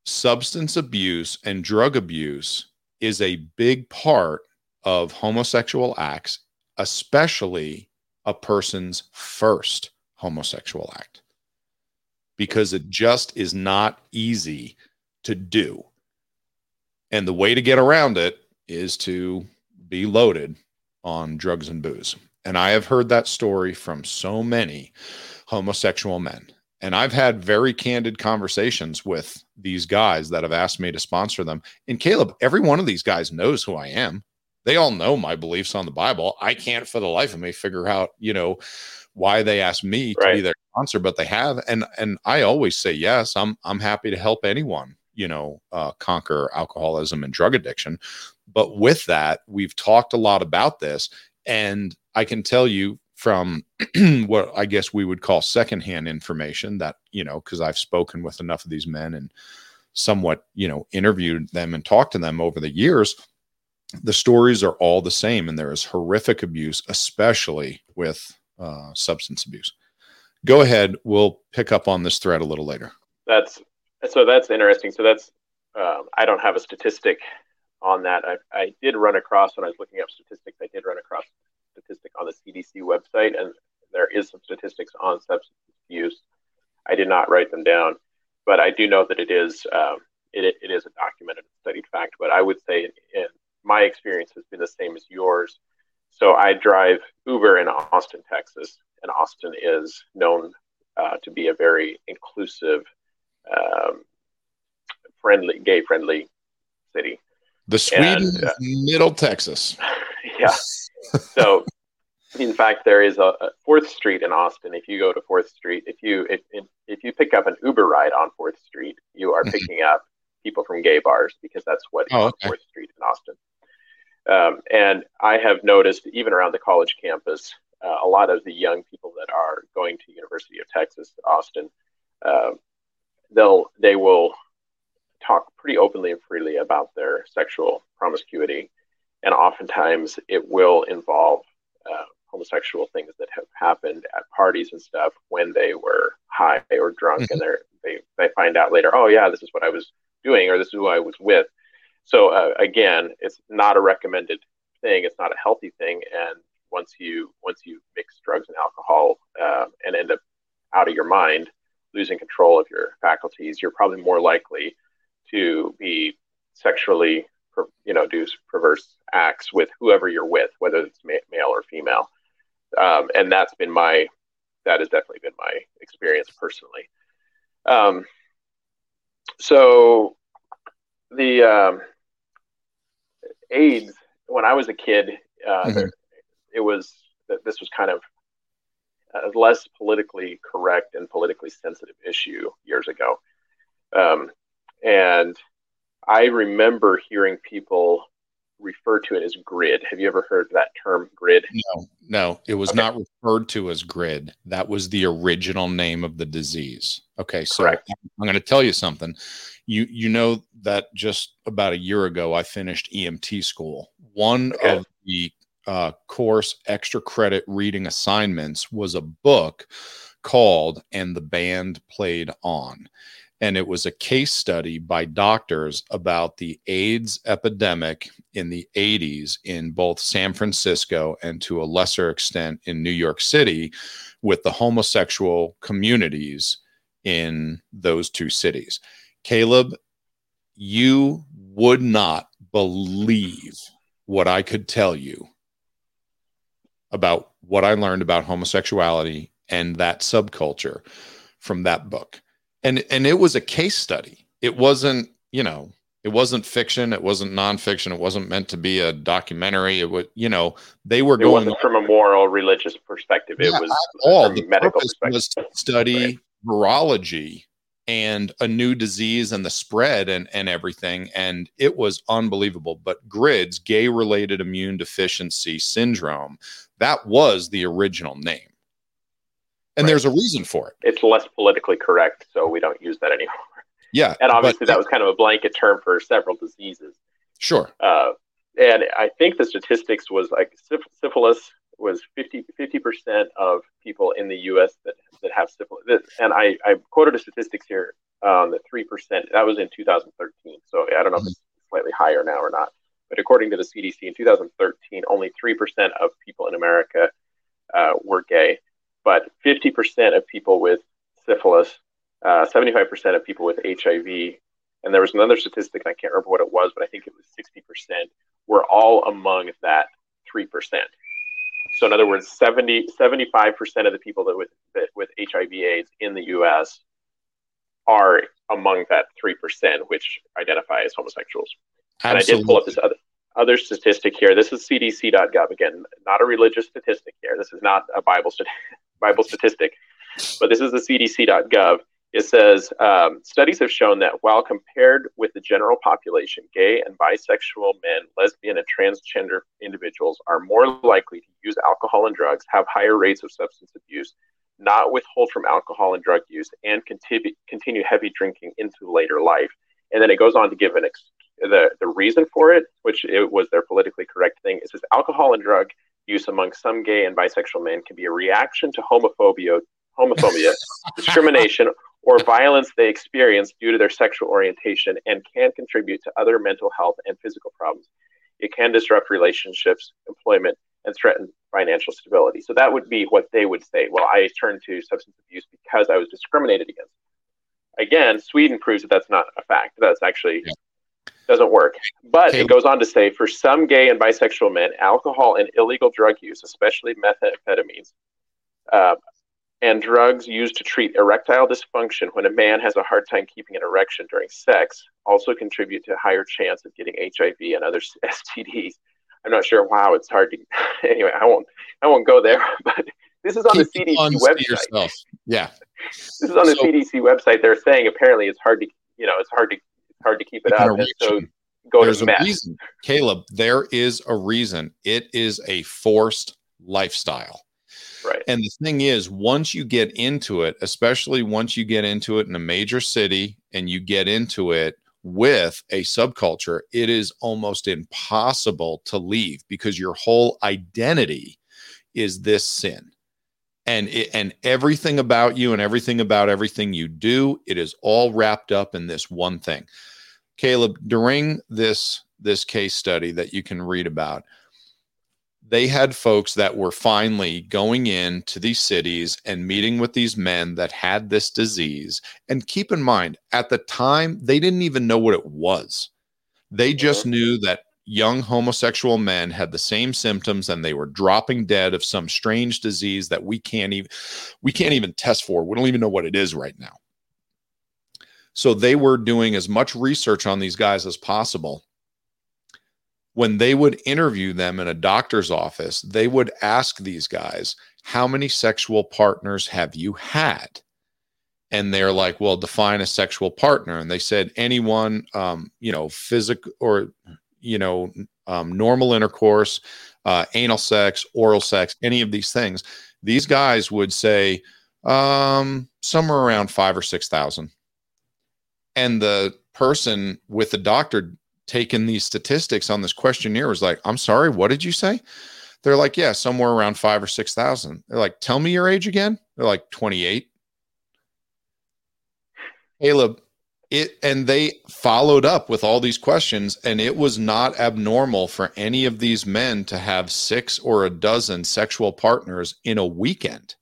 substance abuse and drug abuse is a big part of homosexual acts, especially a person's first homosexual act, because it just is not easy to do. And the way to get around it is to be loaded on drugs and booze. And I have heard that story from so many homosexual men. And I've had very candid conversations with these guys that have asked me to sponsor them. And Caleb, every one of these guys knows who I am. They all know my beliefs on the Bible. I can't for the life of me figure out, you know, why they asked me to be their sponsor, but they have. And I always say, yes, I'm happy to help anyone, you know, conquer alcoholism and drug addiction. But with that, we've talked a lot about this. And I can tell you, from what I guess we would call secondhand information that, you know, because I've spoken with enough of these men and somewhat, you know, interviewed them and talked to them over the years, the stories are all the same. And there is horrific abuse, especially with substance abuse. Go ahead. We'll pick up on this thread a little later. That's interesting. So that's, I don't have a statistic on that. I did run across, when I was looking up statistics, statistic on the CDC website, and there is some statistics on substance abuse. I did not write them down, but I do know that it is it is a documented and studied fact. But I would say in my experience has been the same as yours. So I drive Uber in Austin, Texas, and Austin is known to be a very inclusive, friendly, gay-friendly city. The Sweden of Middle Texas. Yeah. So, in fact, there is a 4th Street in Austin. If you go to 4th Street, if you pick up an Uber ride on 4th Street, you are picking up people from gay bars, because that's what is on 4th Street in Austin. And I have noticed, even around the college campus, a lot of the young people that are going to University of Texas, Austin, they will talk pretty openly and freely about their sexual promiscuity. And oftentimes it will involve homosexual things that have happened at parties and stuff when they were high or drunk, mm-hmm. and they find out later, oh yeah, this is what I was doing, or this is who I was with. So again, it's not a recommended thing. It's not a healthy thing. And once you mix drugs and alcohol and end up out of your mind, losing control of your faculties, you're probably more likely to be sexually, do perverse acts with whoever you're with, whether it's male or female. And that has definitely been my experience personally. So the AIDS, when I was a kid, mm-hmm. this was kind of a less politically correct and politically sensitive issue years ago. And I remember hearing people refer to it as GRID. Have you ever heard that term, GRID? No, it was not referred to as GRID. That was the original name of the disease. Okay, so correct. I'm going to tell you something. You know that just about a year ago, I finished EMT school. One of the course extra credit reading assignments was a book called And the Band Played On. And it was a case study by doctors about the AIDS epidemic in the 80s in both San Francisco and to a lesser extent in New York City, with the homosexual communities in those two cities. Caleb, you would not believe what I could tell you about what I learned about homosexuality and that subculture from that book. And it was a case study. It wasn't, it wasn't fiction. It wasn't nonfiction. It wasn't meant to be a documentary. It was, they were going. It wasn't from a moral, religious perspective. It was all the medical perspective. Was to study virology and a new disease and the spread and everything. And it was unbelievable. But GRIDS, gay-related immune deficiency syndrome, that was the original name. And there's a reason for it. It's less politically correct, so we don't use that anymore. Yeah. And obviously that was kind of a blanket term for several diseases. Sure. And I think the statistics was like syphilis was 50% of people in the U.S. that have syphilis. And I quoted a statistics here on the 3%. That was in 2013. So I don't know if it's slightly higher now or not. But according to the CDC, in 2013, only 3% of people in America were gay. But 50% of people with syphilis, 75% of people with HIV, and there was another statistic, I can't remember what it was, but I think it was 60%, were all among that 3%. So in other words, 75% of the people that with HIV/AIDS in the U.S. are among that 3%, which identify as homosexuals. Absolutely. And I did pull up this other statistic here. This is cdc.gov. Again, not a religious statistic here. This is not a Bible statistic, but this is the cdc.gov. It says, studies have shown that while compared with the general population, gay and bisexual men, lesbian and transgender individuals are more likely to use alcohol and drugs, have higher rates of substance abuse, not withhold from alcohol and drug use, and continue heavy drinking into later life. And then it goes on to give the reason for it, which it was their politically correct thing. It says alcohol and drug use among some gay and bisexual men can be a reaction to homophobia, discrimination, or violence they experience due to their sexual orientation, and can contribute to other mental health and physical problems. It can disrupt relationships, employment, and threaten financial stability. So that would be what they would say. Well, I turned to substance abuse because I was discriminated against. Again, Sweden proves that that's not a fact. That's actually doesn't work. But it goes on to say, for some gay and bisexual men, alcohol and illegal drug use, especially methamphetamines, and drugs used to treat erectile dysfunction when a man has a hard time keeping an erection during sex, also contribute to a higher chance of getting HIV and other STDs. I'm not sure. Wow, it's hard to. Anyway, I won't go there. But this is on the CDC website. Yourself. Yeah, this is on the CDC website. They're saying apparently it's hard to. It's hard to keep it up. And so there's a reason, Caleb. There is a reason. It is a forced lifestyle. Right. And the thing is, once you get into it, especially once you get into it in a major city and you get into it with a subculture, it is almost impossible to leave because your whole identity is this sin. And everything about you and everything about everything you do, it is all wrapped up in this one thing. Caleb, during this case study that you can read about, they had folks that were finally going into these cities and meeting with these men that had this disease. And keep in mind, at the time, they didn't even know what it was. They just knew that young homosexual men had the same symptoms and they were dropping dead of some strange disease that we can't even test for. We don't even know what it is right now. So they were doing as much research on these guys as possible. When they would interview them in a doctor's office, they would ask these guys, how many sexual partners have you had? And they're like, well, define a sexual partner. And they said, anyone, physical or, normal intercourse, anal sex, oral sex, any of these things. These guys would say somewhere around 5,000 or 6,000. And the person with the doctor taking these statistics on this questionnaire was like, I'm sorry, what did you say? They're like, yeah, somewhere around 5,000 or 6,000. They're like, tell me your age again. They're like 28. Caleb, and they followed up with all these questions, and it was not abnormal for any of these men to have 6 or a dozen sexual partners in a weekend.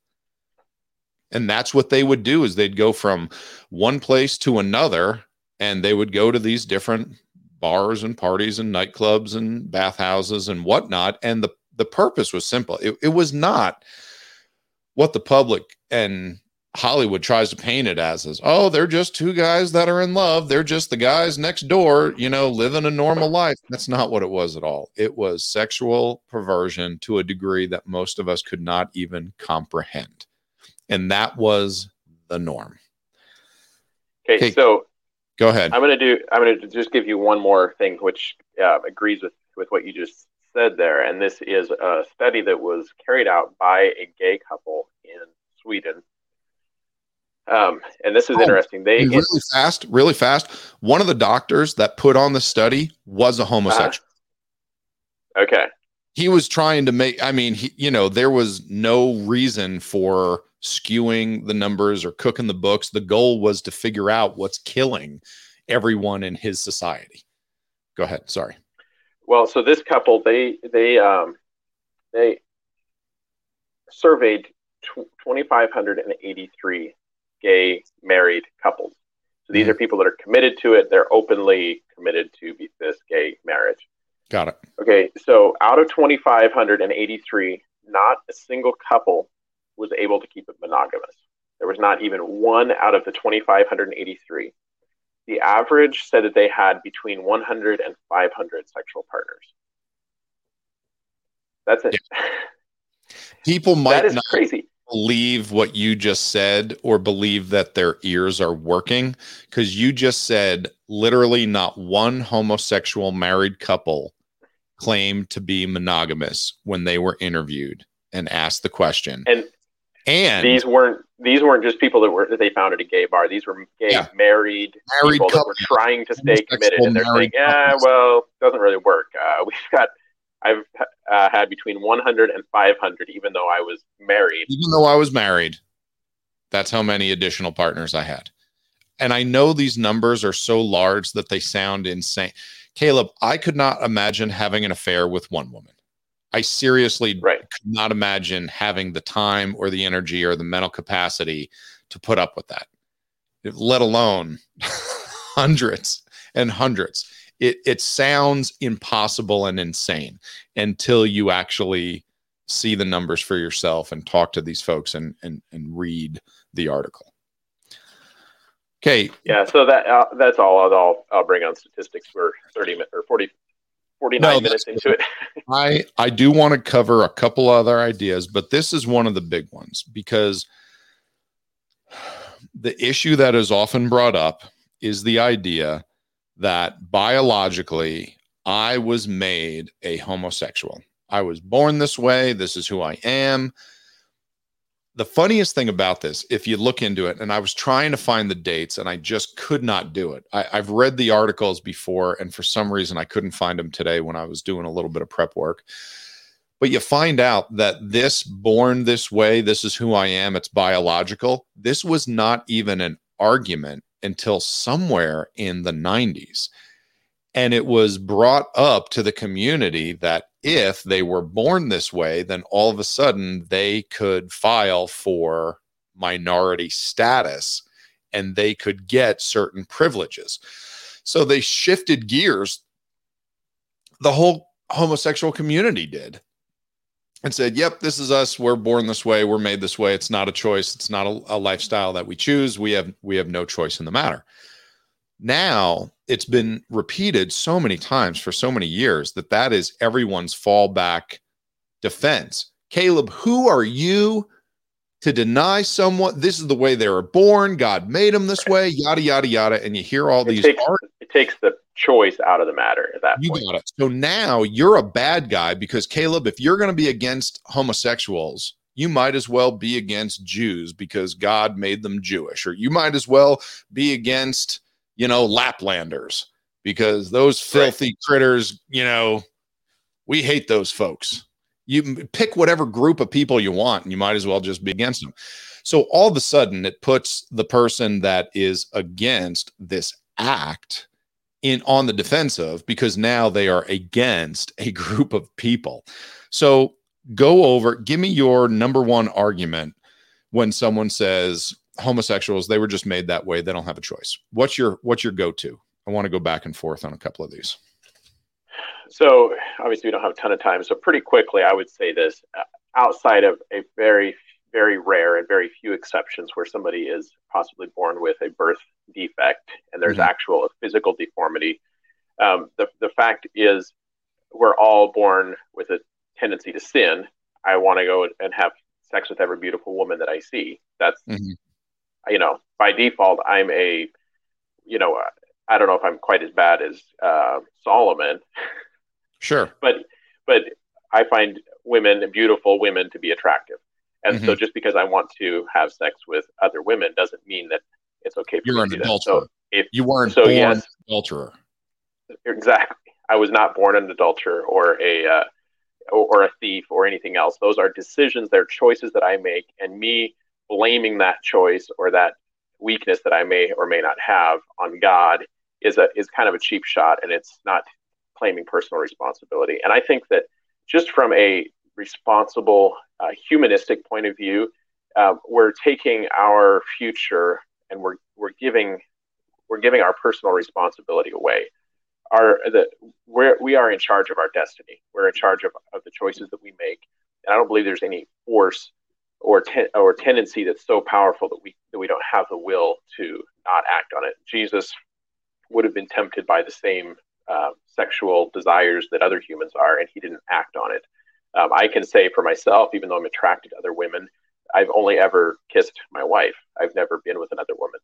And that's what they would do, is they'd go from one place to another, and they would go to these different bars and parties and nightclubs and bathhouses and whatnot. And the purpose was simple. It was not what the public and Hollywood tries to paint it as, oh, they're just two guys that are in love. They're just the guys next door, living a normal life. That's not what it was at all. It was sexual perversion to a degree that most of us could not even comprehend. And that was the norm. Okay. So go ahead. I'm going to just give you one more thing, which agrees with what you just said there. And this is a study that was carried out by a gay couple in Sweden. And this is interesting. Really fast. One of the doctors that put on the study was a homosexual. Okay. He was trying to make, there was no reason for skewing the numbers or cooking the books. The goal was to figure out what's killing everyone in his society. Go ahead. Sorry. Well, so this couple, they surveyed 2,583 gay married couples. So these are people that are committed to it. They're openly committed to this gay marriage. Got it. Okay. So out of 2,583, not a single couple was able to keep it monogamous. There was not even one out of the 2,583. The average said that they had between 100 and 500 sexual partners. That's it. Yeah. People might not crazy. Believe what you just said or believe that their ears are working, because you just said literally not one homosexual married couple claimed to be monogamous when they were interviewed and asked the question. And these weren't just people that they found at a gay bar. These were gay married people couples that were trying to stay committed, and they're saying, it doesn't really work. I've had between 100 and 500, even though I was married. That's how many additional partners I had. And I know these numbers are so large that they sound insane. Caleb, I could not imagine having an affair with one woman. I seriously could not imagine having the time or the energy or the mental capacity to put up with that, let alone hundreds and hundreds. It sounds impossible and insane until you actually see the numbers for yourself and talk to these folks and read the article. Okay. Yeah. So that's all. I'll bring on statistics for 49 minutes into it. I do want to cover a couple other ideas, but this is one of the big ones, because the issue that is often brought up is the idea that biologically I was made a homosexual. I was born this way. This is who I am. The funniest thing about this, if you look into it, and I was trying to find the dates and I just could not do it. I've read the articles before, and for some reason I couldn't find them today when I was doing a little bit of prep work. But you find out that this born this way, this is who I am, it's biological. This was not even an argument until somewhere in the 90s. And it was brought up to the community that if they were born this way, then all of a sudden they could file for minority status and they could get certain privileges. So they shifted gears. The whole homosexual community did. And said, yep, this is us. We're born this way. We're made this way. It's not a choice. It's not a lifestyle that we choose. We have no choice in the matter. Now, it's been repeated so many times for so many years that is everyone's fallback defense. Caleb, who are you to deny someone? This is the way they were born. God made them this way, yada, yada, yada. And you hear all these. It takes the choice out of the matter at that point. You got it. So now you're a bad guy because, Caleb, if you're going to be against homosexuals, you might as well be against Jews because God made them Jewish. Or you might as well be against, Laplanders because those filthy critters, we hate those folks. You pick whatever group of people you want and you might as well just be against them. So all of a sudden it puts the person that is against this act on the defensive because now they are against a group of people. So give me your number one argument when someone says homosexuals, they were just made that way. They don't have a choice. What's your go-to? I want to go back and forth on a couple of these. So obviously we don't have a ton of time. So pretty quickly, I would say this, outside of a very, very rare and very few exceptions where somebody is possibly born with a birth defect and there's actual physical deformity. The fact is we're all born with a tendency to sin. I want to go and have sex with every beautiful woman that I see. That's, by default, I'm a, I don't know if I'm quite as bad as Solomon. Sure. But I find beautiful women to be attractive. And so just because I want to have sex with other women doesn't mean that it's okay for you to do that. So if you weren't born an adulterer. Exactly. I was not born an adulterer or a thief or anything else. Those are decisions, they're choices that I make, and me blaming that choice or that weakness that I may or may not have on God is kind of a cheap shot, and it's not claiming personal responsibility. And I think that just from a responsible, humanistic point of view, we're taking our future and we're giving our personal responsibility away. We are in charge of our destiny. We're in charge of the choices that we make, and I don't believe there's any force or tendency that's so powerful that we don't have the will to not act on it. Jesus would have been tempted by the same sexual desires that other humans are, and he didn't act on it. I can say for myself, even though I'm attracted to other women, I've only ever kissed my wife. I've never been with another woman.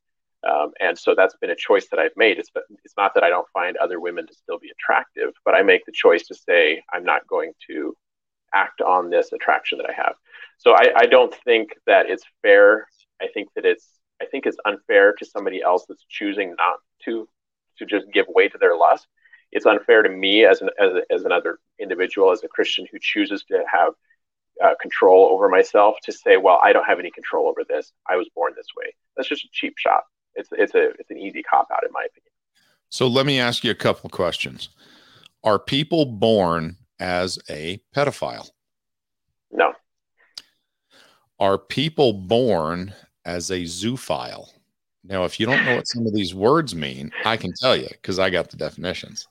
And so that's been a choice that I've made. It's not that I don't find other women to still be attractive, but I make the choice to say I'm not going to act on this attraction that I have. So I don't think that it's fair. I think it's unfair to somebody else that's choosing not to just give way to their lust. It's unfair to me as another individual, as a Christian who chooses to have control over myself, to say, well, I don't have any control over this. I was born this way. That's just a cheap shot. It's an easy cop out, in my opinion. So let me ask you a couple questions. Are people born as a pedophile? No. Are people born as a zoophile? Now, if you don't know what some of these words mean, I can tell you because I got the definitions.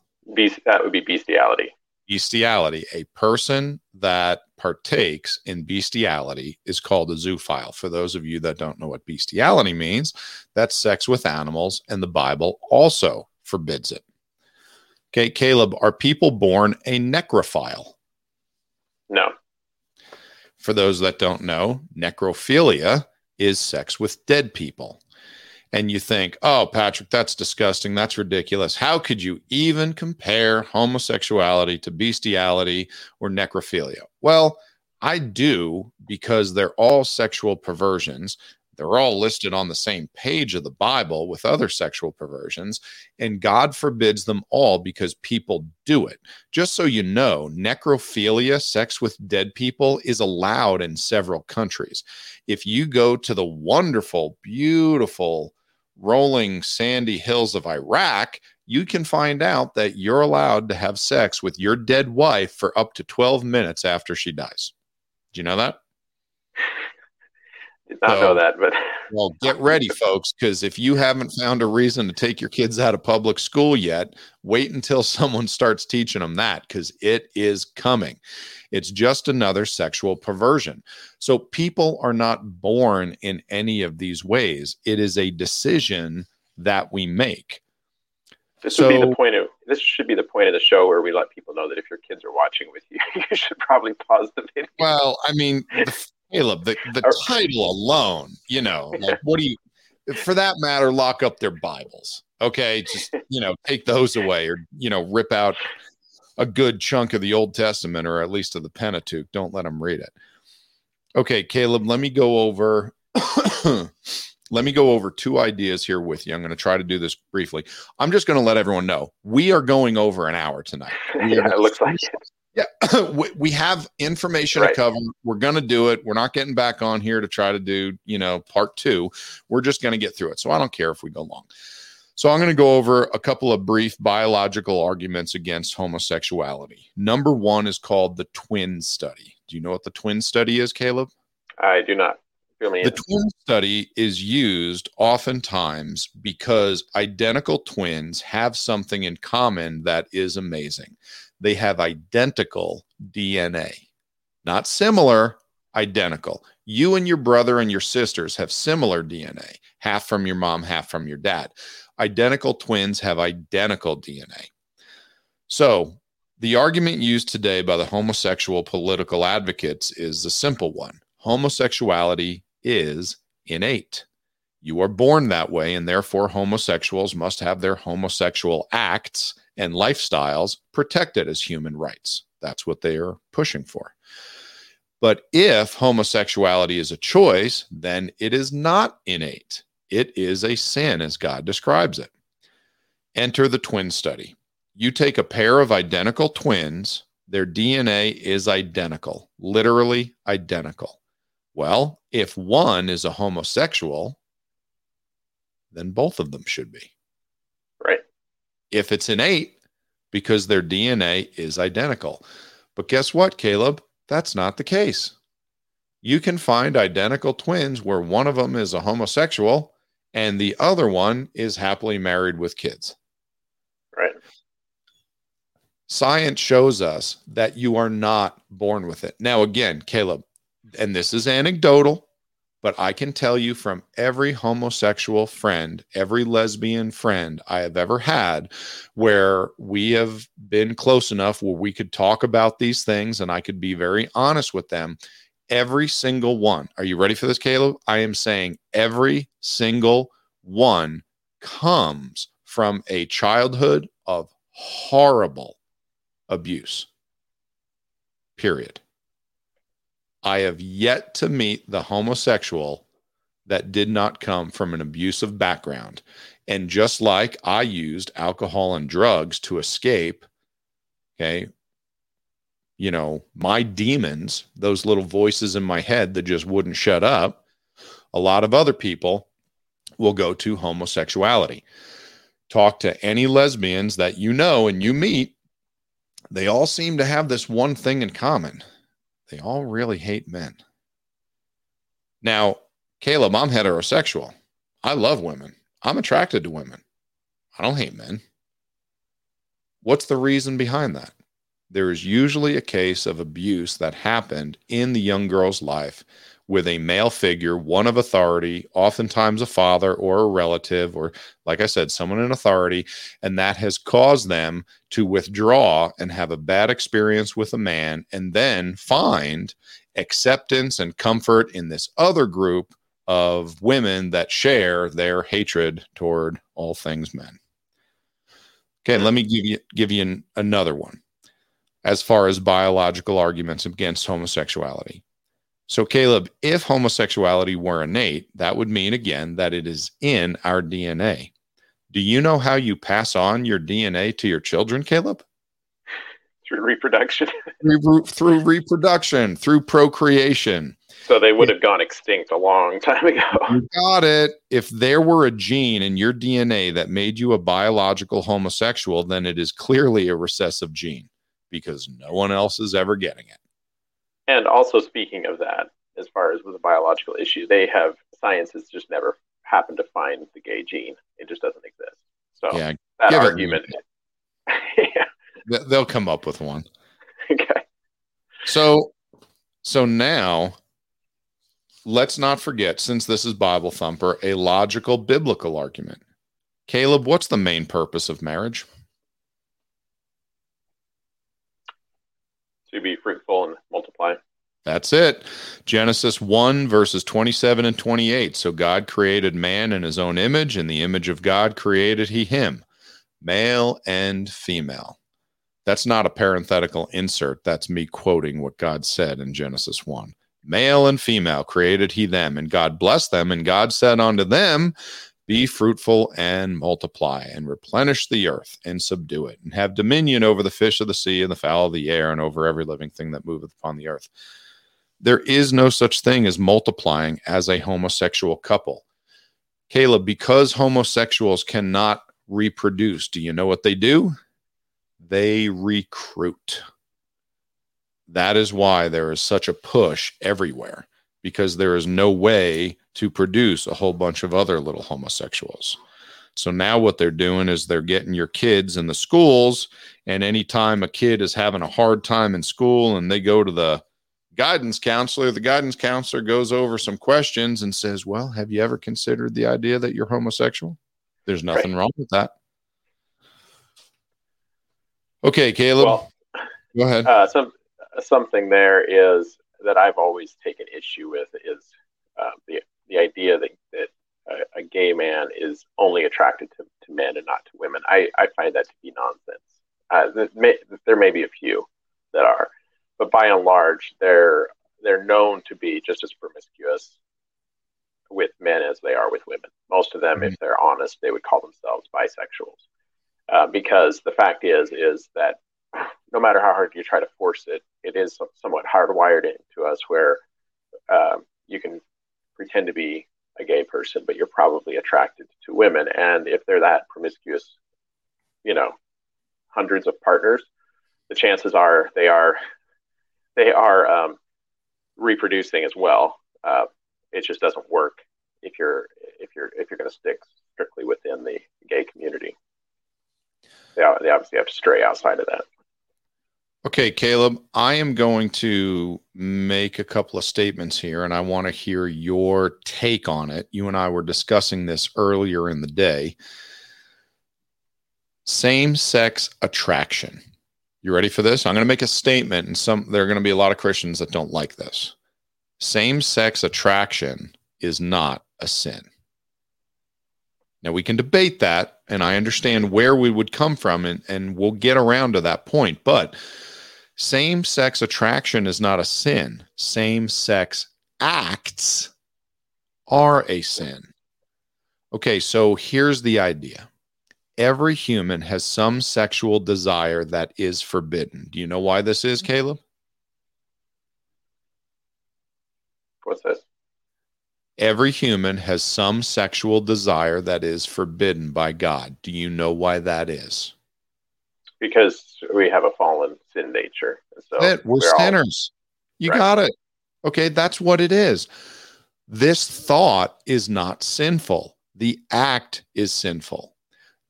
That would be bestiality. Bestiality. A person that partakes in bestiality is called a zoophile. For those of you that don't know what bestiality means, that's sex with animals, and the Bible also forbids it. Okay, Caleb, are people born a necrophile? No. For those that don't know, necrophilia is sex with dead people. And you think, oh, Patrick, that's disgusting. That's ridiculous. How could you even compare homosexuality to bestiality or necrophilia? Well, I do, because they're all sexual perversions. They're all listed on the same page of the Bible with other sexual perversions, and God forbids them all because people do it. Just so you know, necrophilia, sex with dead people, is allowed in several countries. If you go to the wonderful, beautiful, rolling sandy hills of Iraq, you can find out that you're allowed to have sex with your dead wife for up to 12 minutes after she dies. Do you know that? Did not know that, but well, get ready, folks, because if you haven't found a reason to take your kids out of public school yet, wait until someone starts teaching them that, because it is coming. It's just another sexual perversion. So people are not born in any of these ways. It is a decision that we make. This should be the point of the show where we let people know that if your kids are watching with you, you should probably pause the video. Well, I mean, Caleb, the title alone, you know, like, what do you, for that matter, lock up their Bibles. Okay. Just, you know, take those away, or, you know, rip out a good chunk of the Old Testament, or at least of the Pentateuch. Don't let them read it. Okay, Caleb, let me go over two ideas here with you. I'm going to try to do this briefly. I'm just going to let everyone know we are going over an hour tonight. Yeah, it looks like it. Yeah, we have information to cover. We're going to do it. We're not getting back on here to try to do, you know, part two. We're just going to get through it. So I don't care if we go long. So I'm going to go over a couple of brief biological arguments against homosexuality. Number one is called the twin study. Do you know what the twin study is, Caleb? I do not. The twin study is used oftentimes because identical twins have something in common that is amazing. They have identical DNA, not similar, identical. You and your brother and your sisters have similar DNA, half from your mom, half from your dad. Identical twins have identical DNA. So the argument used today by the homosexual political advocates is the simple one. Homosexuality is innate. You are born that way, and therefore homosexuals must have their homosexual acts and lifestyles protected as human rights. That's what they are pushing for. But if homosexuality is a choice, then it is not innate. It is a sin as God describes it. Enter the twin study. You take a pair of identical twins. Their DNA is identical, literally identical. Well, if one is a homosexual, then both of them should be. Right. If it's innate, because their DNA is identical. But guess what, Caleb? That's not the case. You can find identical twins where one of them is a homosexual and the other one is happily married with kids. Right. Science shows us that you are not born with it. Now, again, Caleb, and this is anecdotal, but I can tell you from every homosexual friend, every lesbian friend I have ever had, where we have been close enough where we could talk about these things and I could be very honest with them. Every single one. Are you ready for this, Caleb? I am saying every single one comes from a childhood of horrible abuse. Period. I have yet to meet the homosexual that did not come from an abusive background. And just like I used alcohol and drugs to escape, okay, you know, my demons, those little voices in my head that just wouldn't shut up, a lot of other people will go to homosexuality. Talk to any lesbians that you know and you meet, they all seem to have this one thing in common. They all really hate men. Now, Caleb, I'm heterosexual. I love women. I'm attracted to women. I don't hate men. What's the reason behind that? There is usually a case of abuse that happened in the young girl's life with a male figure, one of authority, oftentimes a father or a relative, or, like I said, someone in authority, and that has caused them to withdraw and have a bad experience with a man, and then find acceptance and comfort in this other group of women that share their hatred toward all things men. Okay, let me give you another one as far as biological arguments against homosexuality. So Caleb, if homosexuality were innate, that would mean again that it is in our DNA. Do you know how you pass on your DNA to your children, Caleb? Through reproduction. Through reproduction, through procreation. So they would have gone extinct a long time ago. You got it. If there were a gene in your DNA that made you a biological homosexual, then it is clearly a recessive gene because no one else is ever getting it. And also, speaking of that, as far as with the biological issue, science has just never happened to find the gay gene. It just doesn't exist. So yeah, that argument. Yeah. They'll come up with one. Okay. So now, let's not forget, since this is Bible Thumper, a logical biblical argument. Caleb, what's the main purpose of marriage? To be fruitful and multiply. That's it. Genesis 1, verses 27 and 28. So God created man in his own image, and the image of God created he him, male and female. That's not a parenthetical insert. That's me quoting what God said in Genesis 1. Male and female created he them, and God blessed them, and God said unto them, be fruitful and multiply, and replenish the earth, and subdue it, and have dominion over the fish of the sea, and the fowl of the air, and over every living thing that moveth upon the earth. There is no such thing as multiplying as a homosexual couple. Caleb, because homosexuals cannot reproduce, do you know what they do? They recruit. That is why there is such a push everywhere, because there is no way to produce a whole bunch of other little homosexuals. So now what they're doing is they're getting your kids in the schools, and anytime a kid is having a hard time in school and they go to the guidance counselor goes over some questions and says, well, have you ever considered the idea that you're homosexual? There's nothing wrong with that. Okay, Caleb, go ahead. Something there is that I've always taken issue with is the idea that a gay man is only attracted to men and not to women. I find that to be nonsense. There may be a few that are, but by and large, they're known to be just as promiscuous with men as they are with women. Most of them, if they're honest, they would call themselves bisexuals, because the fact is that no matter how hard you try to force it, it is somewhat hardwired into us where you can pretend to be a gay person, but you're probably attracted to women. And if they're that promiscuous, hundreds of partners, the chances are they are reproducing as well. It just doesn't work if you're going to stick strictly within the gay community. They obviously have to stray outside of that. Okay, Caleb, I am going to make a couple of statements here, and I want to hear your take on it. You and I were discussing this earlier in the day. Same-sex attraction. You ready for this? I'm going to make a statement, and there are going to be a lot of Christians that don't like this. Same-sex attraction is not a sin. Now, we can debate that, and I understand where we would come from, and we'll get around to that point, but same-sex attraction is not a sin. Same-sex acts are a sin. Okay, so here's the idea. Every human has some sexual desire that is forbidden. Do you know why this is, Caleb? What's this? Every human has some sexual desire that is forbidden by God. Do you know why that is? Because we have a fallen sin nature. So we're sinners. Got it. Okay, that's what it is. This thought is not sinful. The act is sinful.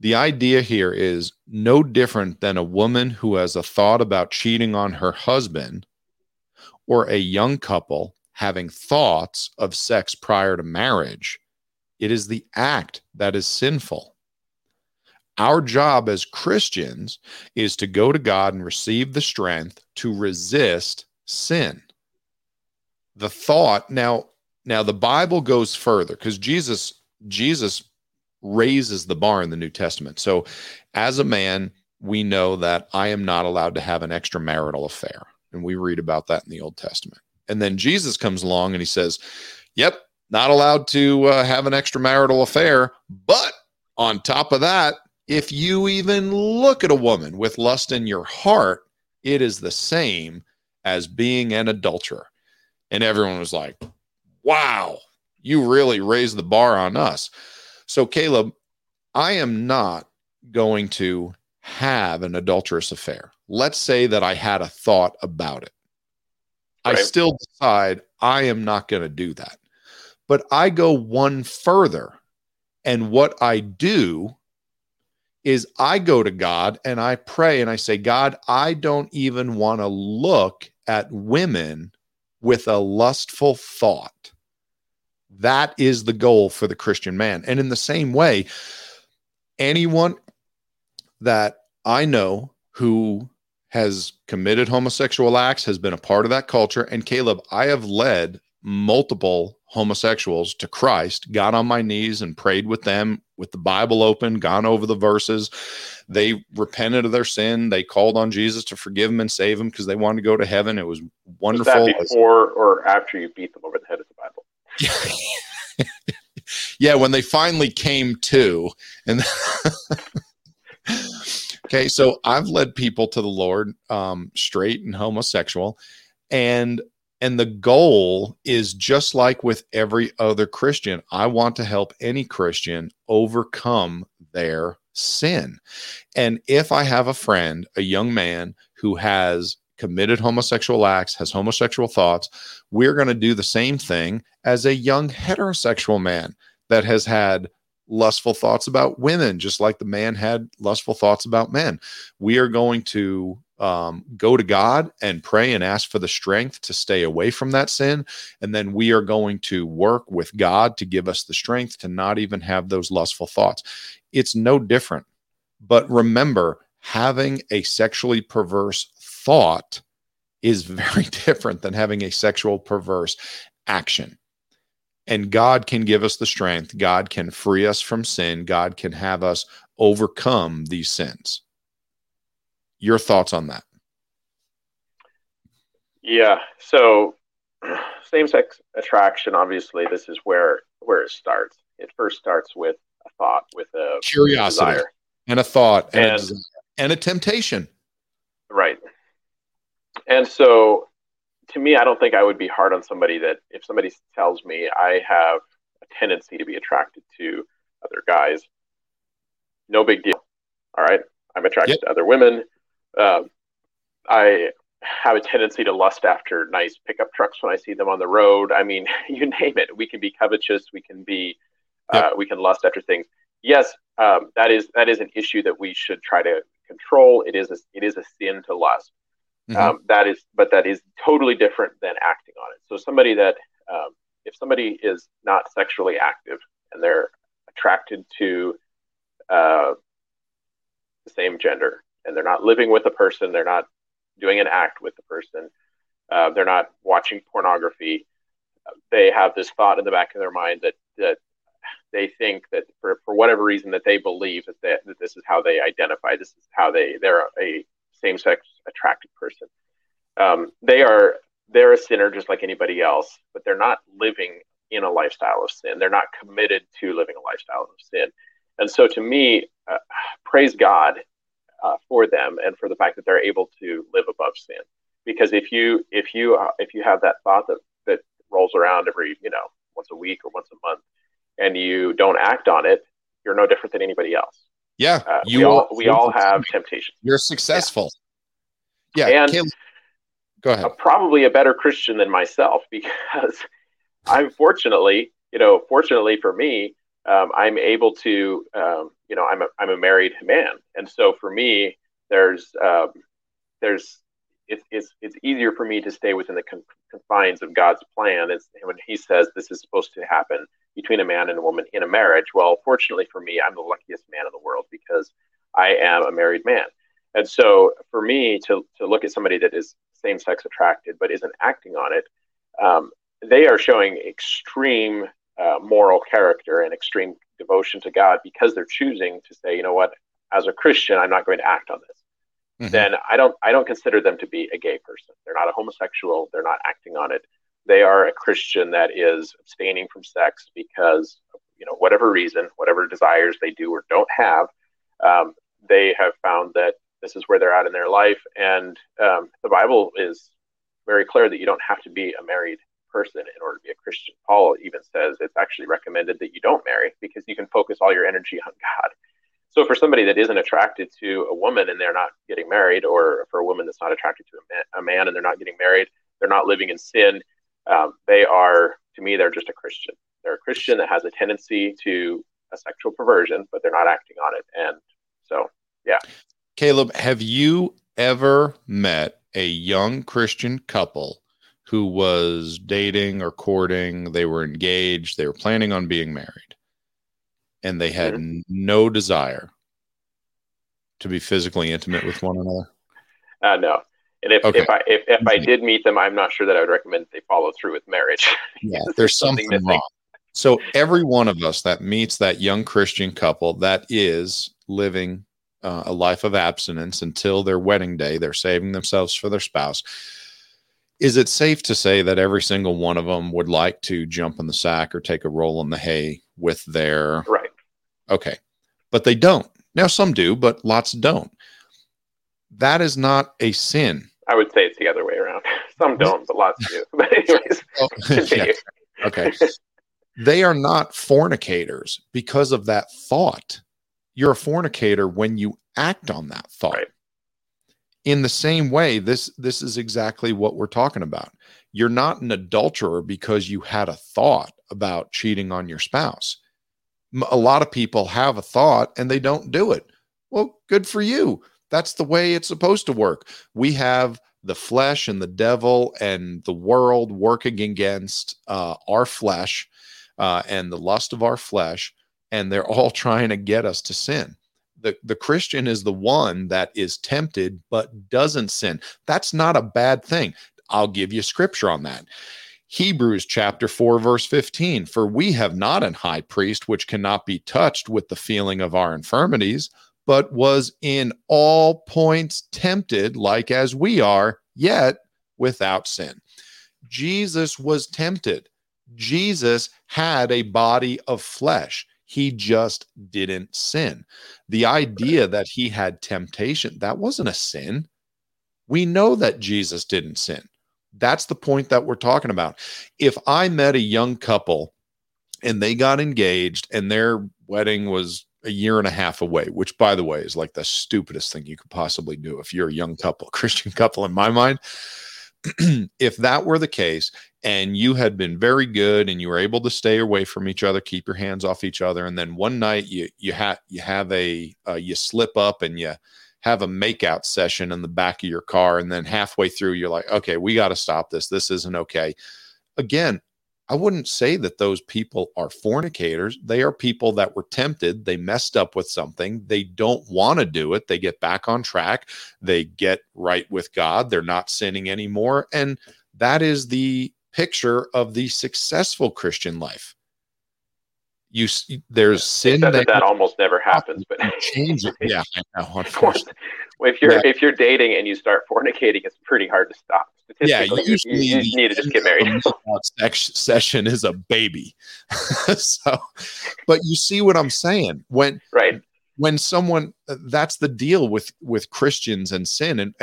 The idea here is no different than a woman who has a thought about cheating on her husband, or a young couple having thoughts of sex prior to marriage. It is the act that is sinful. Our job as Christians is to go to God and receive the strength to resist sin. The thought, now the Bible goes further, because Jesus raises the bar in the New Testament. So as a man, we know that I am not allowed to have an extramarital affair, and we read about that in the Old Testament. And then Jesus comes along and he says, yep, not allowed to have an extramarital affair. But on top of that, if you even look at a woman with lust in your heart, it is the same as being an adulterer. And everyone was like, wow, you really raised the bar on us. So Caleb, I am not going to have an adulterous affair. Let's say that I had a thought about it. Right. I still decide I am not going to do that. But I go one further. And what I do is I go to God and I pray and I say, God, I don't even want to look at women with a lustful thought. That is the goal for the Christian man. And in the same way, anyone that I know who has committed homosexual acts has been a part of that culture. And Caleb, I have led multiple homosexuals to Christ, got on my knees and prayed with them with the Bible open, gone over the verses. They repented of their sin. They called on Jesus to forgive them and save them because they wanted to go to heaven. It was wonderful. Was that before or after you beat them over the head with the Bible? Yeah, when they finally came to. And okay, so I've led people to the Lord, straight and homosexual. And the goal is just like with every other Christian. I want to help any Christian overcome their sin. And if I have a friend, a young man who has committed homosexual acts, has homosexual thoughts, we're going to do the same thing as a young heterosexual man that has had lustful thoughts about women, just like the man had lustful thoughts about men. We are going to go to God and pray and ask for the strength to stay away from that sin. And then we are going to work with God to give us the strength to not even have those lustful thoughts. It's no different. But remember, having a sexually perverse thought is very different than having a sexual perverse action. And God can give us the strength. God can free us from sin. God can have us overcome these sins. Your thoughts on that? Yeah. So same-sex attraction, obviously, this is where it starts. It first starts with a thought, with a curiosity, desire. And a thought, and a desire, and a temptation. Right. And so to me, I don't think I would be hard on somebody that if somebody tells me I have a tendency to be attracted to other guys, no big deal. All right. I'm attracted to other women. I have a tendency to lust after nice pickup trucks when I see them on the road. I mean, you name it. We can be covetous. We can be, we can lust after things. Yes, that is an issue that we should try to control. It is a sin to lust. Mm-hmm. That is totally different than acting on it. So somebody that, if somebody is not sexually active and they're attracted to the same gender, and they're not living with a person, they're not doing an act with the person, they're not watching pornography, they have this thought in the back of their mind that they think that for whatever reason that they believe that this is how they identify, this is how they're a same-sex attracted person. They're a sinner just like anybody else, but they're not living in a lifestyle of sin. They're not committed to living a lifestyle of sin. And so to me, praise God for them and for the fact that they're able to live above sin. Because if you have that thought that rolls around every, once a week or once a month, and you don't act on it, you're no different than anybody else. Yeah. We all have temptations. You're successful. Yeah. And go ahead. Probably a better Christian than myself, because I'm fortunately for me, I'm able to, I'm a married man. And so for me, it's easier for me to stay within the confines of God's plan. It's when he says this is supposed to happen between a man and a woman in a marriage. Well, fortunately for me, I'm the luckiest man in the world because I am a married man. And so for me to look at somebody that is same-sex attracted, but isn't acting on it, they are showing extreme moral character and extreme devotion to God, because they're choosing to say, you know what, as a Christian, I'm not going to act on this. Mm-hmm. Then I don't consider them to be a gay person. They're not a homosexual. They're not acting on it. they are a Christian that is abstaining from sex because, you know, whatever reason, whatever desires they do or don't have, they have found that this is where they're at in their life. And the Bible is very clear that you don't have to be a married person in order to be a Christian. Paul even says it's actually recommended that you don't marry because you can focus all your energy on God. So for somebody that isn't attracted to a woman and they're not getting married, or for a woman that's not attracted to a man and they're not getting married, they're not living in sin, they are, to me, they're just a Christian. They're a Christian that has a tendency to a sexual perversion, but they're not acting on it. And so, yeah. Caleb, have you ever met a young Christian couple who was dating or courting? They were engaged, they were planning on being married, and they had no desire to be physically intimate with one another? No. And if I did meet them, I'm not sure that I would recommend they follow through with marriage. Yeah, there's something wrong. So every one of us that meets that young Christian couple that is living a life of abstinence until their wedding day, they're saving themselves for their spouse. Is it safe to say that every single one of them would like to jump in the sack or take a roll in the hay with their... Right. Okay. But they don't. Now, some do, but lots don't. That is not a sin. I would say it's the other way around. Some don't, but lots do. But anyways. Yeah. Okay. They are not fornicators because of that thought. You're a fornicator when you act on that thought. Right. In the same way, this is exactly what we're talking about. You're not an adulterer because you had a thought about cheating on your spouse. A lot of people have a thought and they don't do it. Well, good for you. That's the way it's supposed to work. We have the flesh and the devil and the world working against our flesh and the lust of our flesh, and they're all trying to get us to sin. The Christian is the one that is tempted but doesn't sin. That's not a bad thing. I'll give you scripture on that. Hebrews chapter 4, verse 15, for we have not an high priest which cannot be touched with the feeling of our infirmities, but was in all points tempted like as we are, yet without sin. Jesus was tempted. Jesus had a body of flesh. He just didn't sin. The idea that he had temptation, that wasn't a sin. We know that Jesus didn't sin. That's the point that we're talking about. If I met a young couple and they got engaged and their wedding was a year and a half away, which, by the way, is like the stupidest thing you could possibly do if you're a young couple, Christian couple in my mind. If that were the case, and you had been very good and you were able to stay away from each other, keep your hands off each other, and then one night you slip up and you have a makeout session in the back of your car, and then halfway through you're like, okay, we got to stop this. This isn't okay. Again, I wouldn't say that those people are fornicators. They are people that were tempted. They messed up with something. They don't want to do it. They get back on track. They get right with God. They're not sinning anymore. And that is the picture of the successful Christian life. You see, there's sin that almost never happens, but change it. Yeah, I know. If you're dating and you start fornicating, it's pretty hard to stop. Statistically, you need to just get married. Next session is a baby. So, but you see what I'm saying when someone, that's the deal with Christians and sin,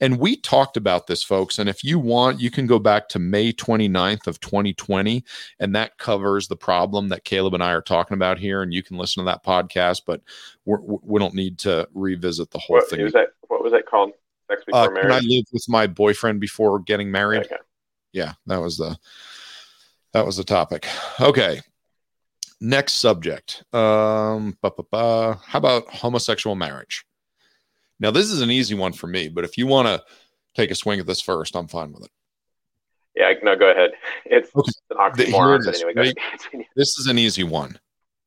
and we talked about this, folks, and if you want, you can go back to May 29th of 2020, and that covers the problem that Caleb and I are talking about here, and you can listen to that podcast, but we don't need to revisit the whole thing. What was that called? Sex Before Marriage? Can I live with my boyfriend before getting married? Okay. Yeah, that was the topic. Okay. Next subject. How about homosexual marriage? Now, this is an easy one for me, but if you want to take a swing at this first, I'm fine with it. Yeah, no, go ahead. It's an oxymoron. Anyway, this is an easy one.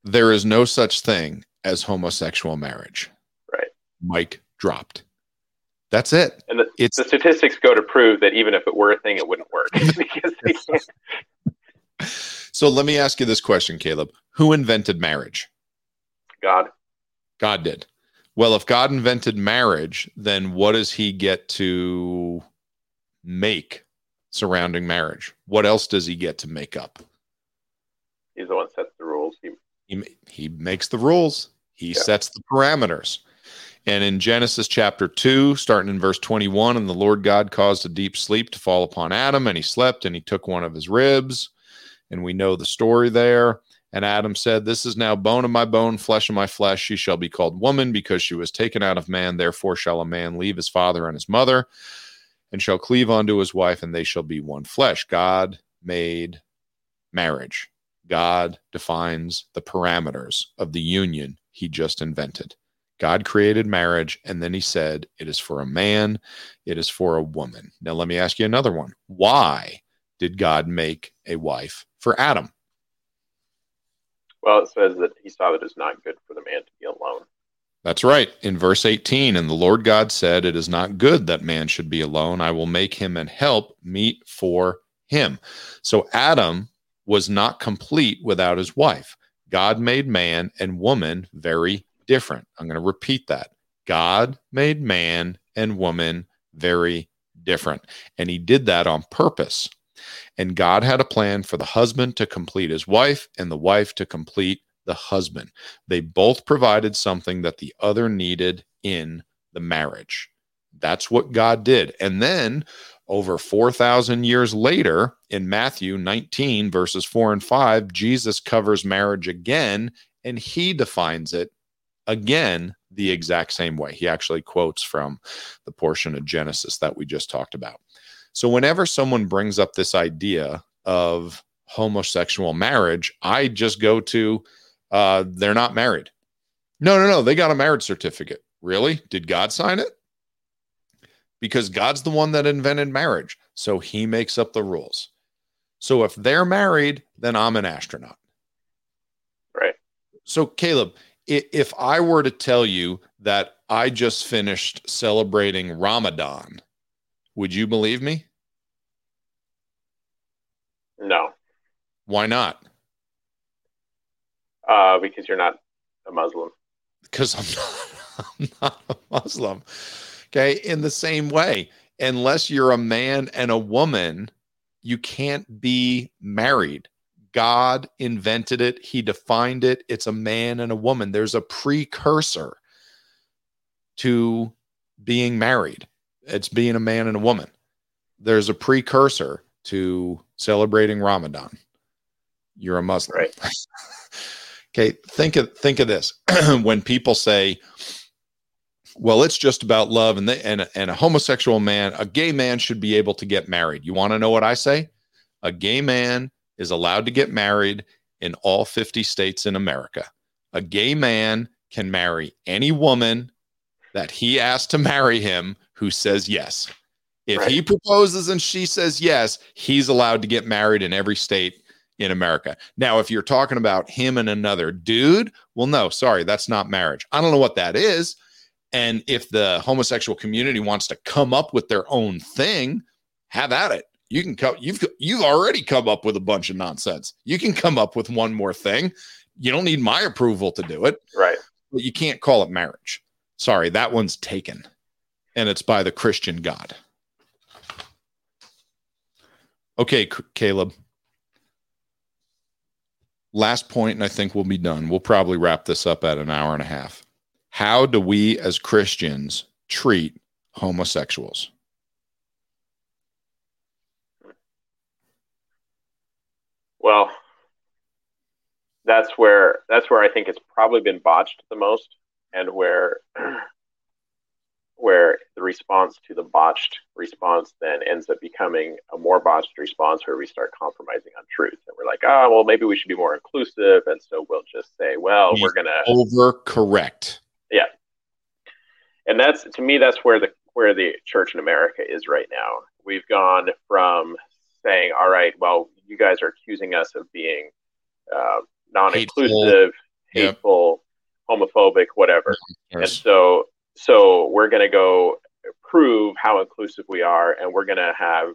There is no such thing as homosexual marriage. Right. Mic dropped. That's it. And the statistics go to prove that even if it were a thing, it wouldn't work. Because they can't. So let me ask you this question, Caleb. Who invented marriage? God. God did. Well, if God invented marriage, then what does he get to make surrounding marriage. What else does he get to make up? He's the one that sets the rules. He makes the rules. He sets the parameters. And in Genesis chapter 2, starting in verse 21, and the Lord God caused a deep sleep to fall upon Adam, and he slept, and he took one of his ribs. And we know the story there. And Adam said, "This is now bone of my bone, flesh of my flesh. She shall be called woman, because she was taken out of man. Therefore shall a man leave his father and his mother, and shall cleave unto his wife, and they shall be one flesh." God made marriage. God defines the parameters of the union he just invented. God created marriage, and then he said, it is for a man, it is for a woman. Now let me ask you another one. Why did God make a wife for Adam? Well, it says that he saw that it's not good for the man to be alone. That's right. In verse 18, and the Lord God said, it is not good that man should be alone. I will make him an help meet for him. So Adam was not complete without his wife. God made man and woman very different. I'm going to repeat that. God made man and woman very different. And he did that on purpose. And God had a plan for the husband to complete his wife and the wife to complete the husband. They both provided something that the other needed in the marriage. That's what God did. And then over 4,000 years later, in Matthew 19, verses 4 and 5, Jesus covers marriage again, and he defines it again the exact same way. He actually quotes from the portion of Genesis that we just talked about. So whenever someone brings up this idea of homosexual marriage, I just go to, they're not married. No, they got a marriage certificate. Really? Did God sign it? Because God's the one that invented marriage. So he makes up the rules. So if they're married, then I'm an astronaut. Right. So Caleb, if I were to tell you that I just finished celebrating Ramadan, would you believe me? No. Why not? Because you're not a Muslim. Because I'm not a Muslim. Okay. In the same way, unless you're a man and a woman, you can't be married. God invented it. He defined it. It's a man and a woman. There's a precursor to being married. It's being a man and a woman. There's a precursor to celebrating Ramadan. You're a Muslim. Right. Okay. Think of this. When people say, well, it's just about love and a homosexual man, a gay man should be able to get married. You want to know what I say? A gay man is allowed to get married in all 50 states in America. A gay man can marry any woman that he asks to marry him who says yes. If he proposes and she says yes, he's allowed to get married in every state in America. Now, if you're talking about him and another dude, well, no, sorry, that's not marriage. I don't know what that is. And if the homosexual community wants to come up with their own thing, have at it. You can come, you've already come up with a bunch of nonsense. You can come up with one more thing. You don't need my approval to do it. Right. But you can't call it marriage. Sorry, that one's taken. And it's by the Christian God. Okay, Caleb. Last point, and I think we'll be done. We'll probably wrap this up at an hour and a half. How do we as Christians treat homosexuals? Well, that's where I think it's probably been botched the most, and where the response to the botched response then ends up becoming a more botched response, where we start compromising on truth. And we're like, oh, well, maybe we should be more inclusive. And so we'll just say, well, we're going to overcorrect. Yeah. And that's, to me, that's where the church in America is right now. We've gone from saying, all right, well, you guys are accusing us of being non-inclusive, hateful, homophobic, whatever. Yes. And so we're going to go prove how inclusive we are, and we're going to have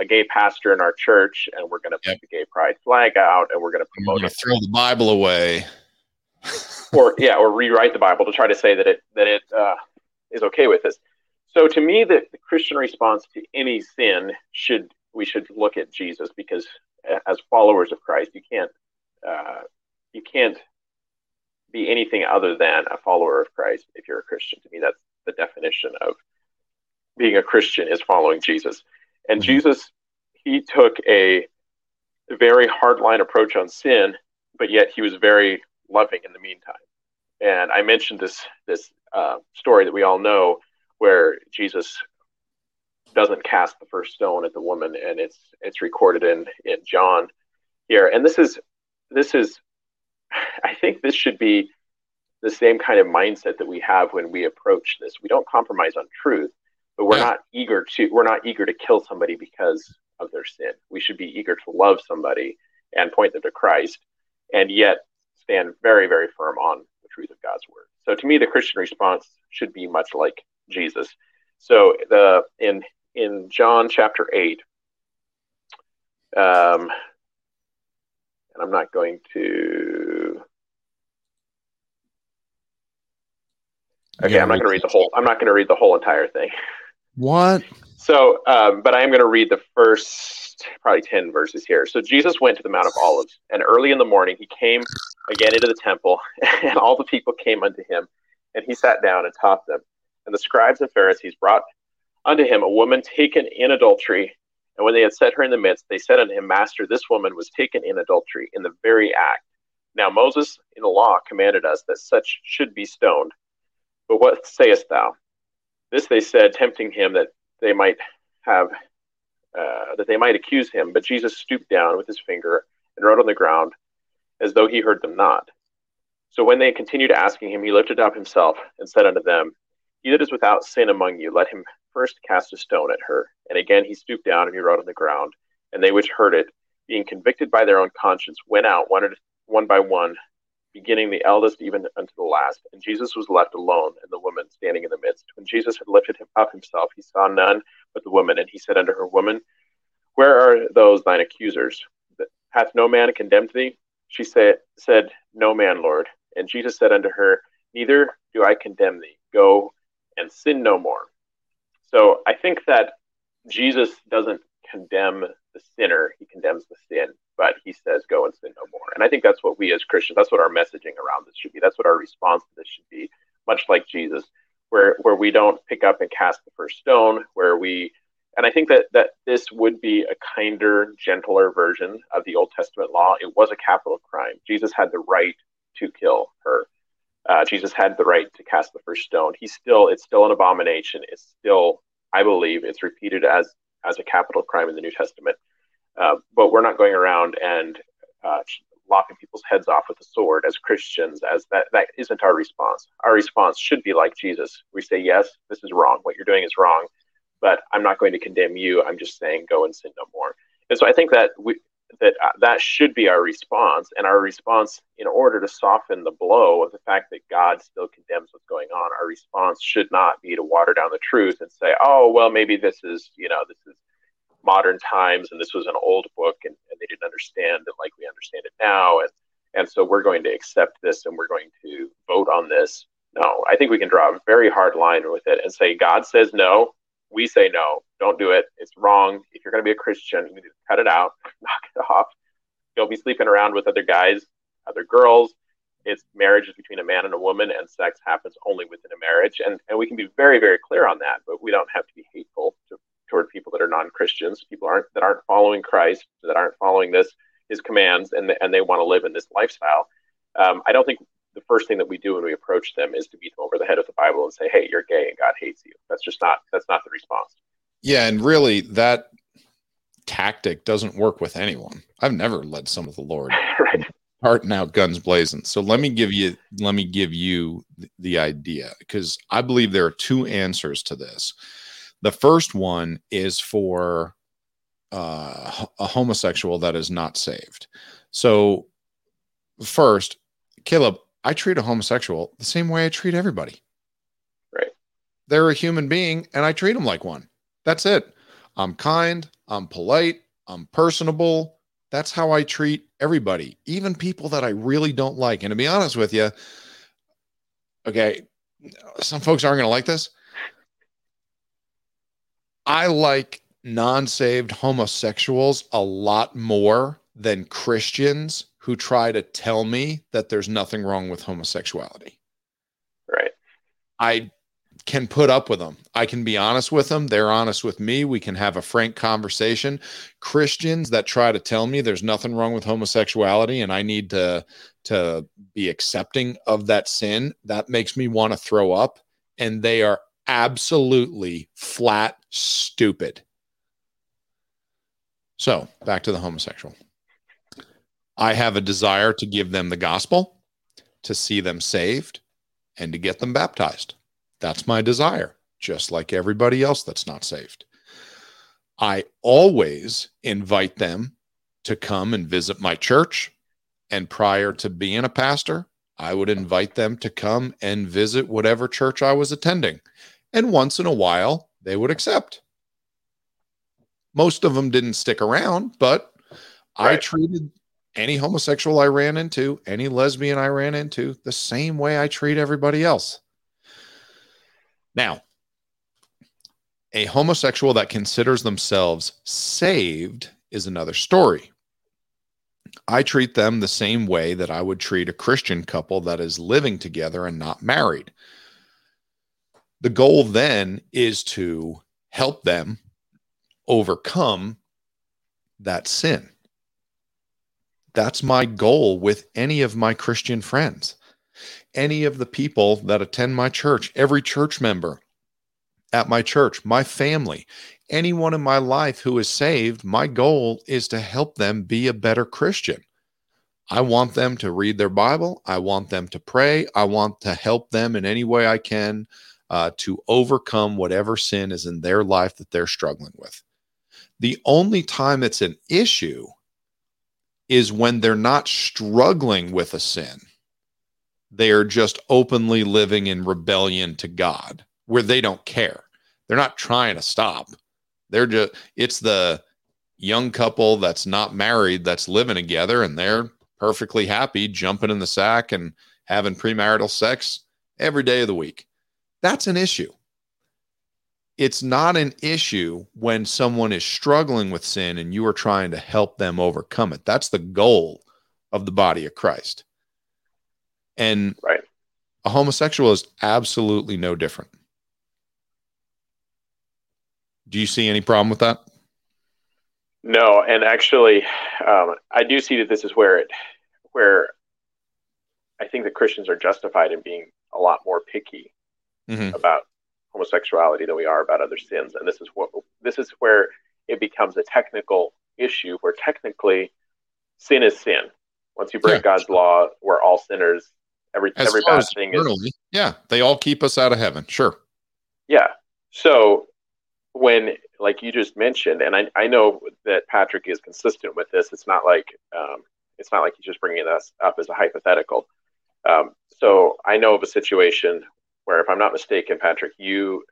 a gay pastor in our church, and we're going to put the gay pride flag out, and we're going to promote it. Throw the Bible away. or rewrite the Bible to try to say that it is okay with us. So to me, the Christian response to any sin we should look at Jesus, because as followers of Christ, you can't be anything other than a follower of Christ if you're a Christian. To me, that's the definition of being a Christian, is following Jesus. And Jesus, he took a very hardline approach on sin, but yet he was very loving in the meantime. And I mentioned this story that we all know, where Jesus doesn't cast the first stone at the woman, and it's recorded in John here. And this is, I think this should be the same kind of mindset that we have when we approach this. We don't compromise on truth, but we're not eager to kill somebody because of their sin. We should be eager to love somebody and point them to Christ, and yet stand very, very firm on the truth of God's word. So to me, the Christian response should be much like Jesus. So in John chapter 8, and I'm not going to. Okay, I'm not going to read the whole. I'm not going to read the whole entire thing. What? So, but I am going to read the first probably 10 verses here. So Jesus went to the Mount of Olives, and early in the morning he came again into the temple, and all the people came unto him, and he sat down and taught them. And the scribes and Pharisees brought unto him a woman taken in adultery. And when they had set her in the midst, they said unto him, Master, this woman was taken in adultery in the very act. Now Moses in the law commanded us that such should be stoned. But what sayest thou? This they said, tempting him that they might have, that they might accuse him. But Jesus stooped down with his finger and wrote on the ground, as though he heard them not. So when they continued asking him, he lifted up himself and said unto them, He that is without sin among you, let him first cast a stone at her. And again he stooped down and he wrote on the ground. And they which heard it, being convicted by their own conscience, went out one by one, beginning the eldest even unto the last. And Jesus was left alone, and the woman standing in the midst. When Jesus had lifted him up himself, he saw none but the woman. And he said unto her, Woman, where are those thine accusers? Hath no man condemned thee? She said, No man, Lord. And Jesus said unto her, Neither do I condemn thee. Go and sin no more. So I think that Jesus doesn't condemn the sinner, he condemns the sin, but he says, go and sin no more. And I think that's what we as Christians, that's what our messaging around this should be. That's what our response to this should be, much like Jesus, where we don't pick up and cast the first stone, and I think that this would be a kinder, gentler version of the Old Testament law. It was a capital crime. Jesus had the right to kill her. Jesus had the right to cast the first stone. It's still an abomination. It's still, I believe, it's repeated as a capital crime in the New Testament. But we're not going around and lopping people's heads off with a sword as Christians, as that isn't our response. Our response should be like Jesus. We say, yes, this is wrong. What you're doing is wrong, but I'm not going to condemn you. I'm just saying, go and sin no more. And so I think that that should be our response, and our response, in order to soften the blow of the fact that God still condemns what's going on, our response should not be to water down the truth and say, oh, well, maybe this is modern times, and this was an old book, and they didn't understand it like we understand it now, and so we're going to accept this, and we're going to vote on this. No, I think we can draw a very hard line with it and say, God says no. We say, no, don't do it. It's wrong. If you're going to be a Christian, you need to cut it out, knock it off. Don't be sleeping around with other guys, other girls. It's marriage is between a man and a woman, and sex happens only within a marriage. And we can be very, very clear on that, but we don't have to be hateful toward people that are non-Christians, that aren't following Christ, that aren't following his commands, and they want to live in this lifestyle. I don't think the first thing that we do when we approach them is to beat them over the head with the Bible and say, hey, you're gay and God hates you. That's not the response. Yeah. And really that tactic doesn't work with anyone. I've never led some of the Lord right. Heart and out, guns blazing. So let me give you the idea, because I believe there are two answers to this. The first one is for a homosexual that is not saved. So first, Caleb, I treat a homosexual the same way I treat everybody. Right. They're a human being, and I treat them like one. That's it. I'm kind. I'm polite. I'm personable. That's how I treat everybody, even people that I really don't like. And to be honest with you, okay, some folks aren't going to like this. I like non-saved homosexuals a lot more than Christians who try to tell me that there's nothing wrong with homosexuality. Right. I can put up with them. I can be honest with them. They're honest with me. We can have a frank conversation. Christians that try to tell me there's nothing wrong with homosexuality and I need to be accepting of that sin, that makes me want to throw up. And they are absolutely flat stupid. So back to the homosexual. I have a desire to give them the gospel, to see them saved, and to get them baptized. That's my desire, just like everybody else that's not saved. I always invite them to come and visit my church. And prior to being a pastor, I would invite them to come and visit whatever church I was attending. And once in a while, they would accept. Most of them didn't stick around, but right. I treated any homosexual I ran into, any lesbian I ran into, the same way I treat everybody else. Now, a homosexual that considers themselves saved is another story. I treat them the same way that I would treat a Christian couple that is living together and not married. The goal then is to help them overcome that sin. That's my goal with any of my Christian friends, any of the people that attend my church, every church member at my church, my family, anyone in my life who is saved. My goal is to help them be a better Christian. I want them to read their Bible. I want them to pray. I want to help them in any way I can to overcome whatever sin is in their life that they're struggling with. The only time it's an issue is when they're not struggling with a sin. They are just openly living in rebellion to God, where they don't care. They're not trying to stop. They're just, it's the young couple that's not married that's living together and they're perfectly happy jumping in the sack and having premarital sex every day of the week. That's an issue. It's not an issue when someone is struggling with sin and you are trying to help them overcome it. That's the goal of the body of Christ. And right. A homosexual is absolutely no different. Do you see any problem with that? No, and actually, I do see that this is where I think that Christians are justified in being a lot more picky about homosexuality than we are about other sins, and this is where it becomes a technical issue, where technically sin is sin. Once you break God's law, we're all sinners. Every bad thing is they all keep us out of heaven. Sure. Yeah. So when, like you just mentioned, and I know that Patrick is consistent with this. It's not like he's just bringing this up as a hypothetical. So I know of a situation where, if I'm not mistaken, Patrick, you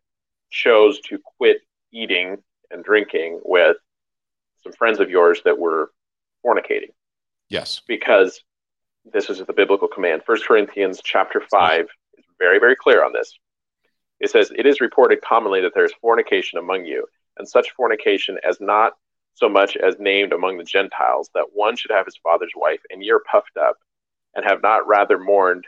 chose to quit eating and drinking with some friends of yours that were fornicating. Yes. Because this is the biblical command. 1 Corinthians chapter 5 is very, very clear on this. It says, "It is reported commonly that there is fornication among you, and such fornication as not so much as named among the Gentiles, that one should have his father's wife, and ye are puffed up, and have not rather mourned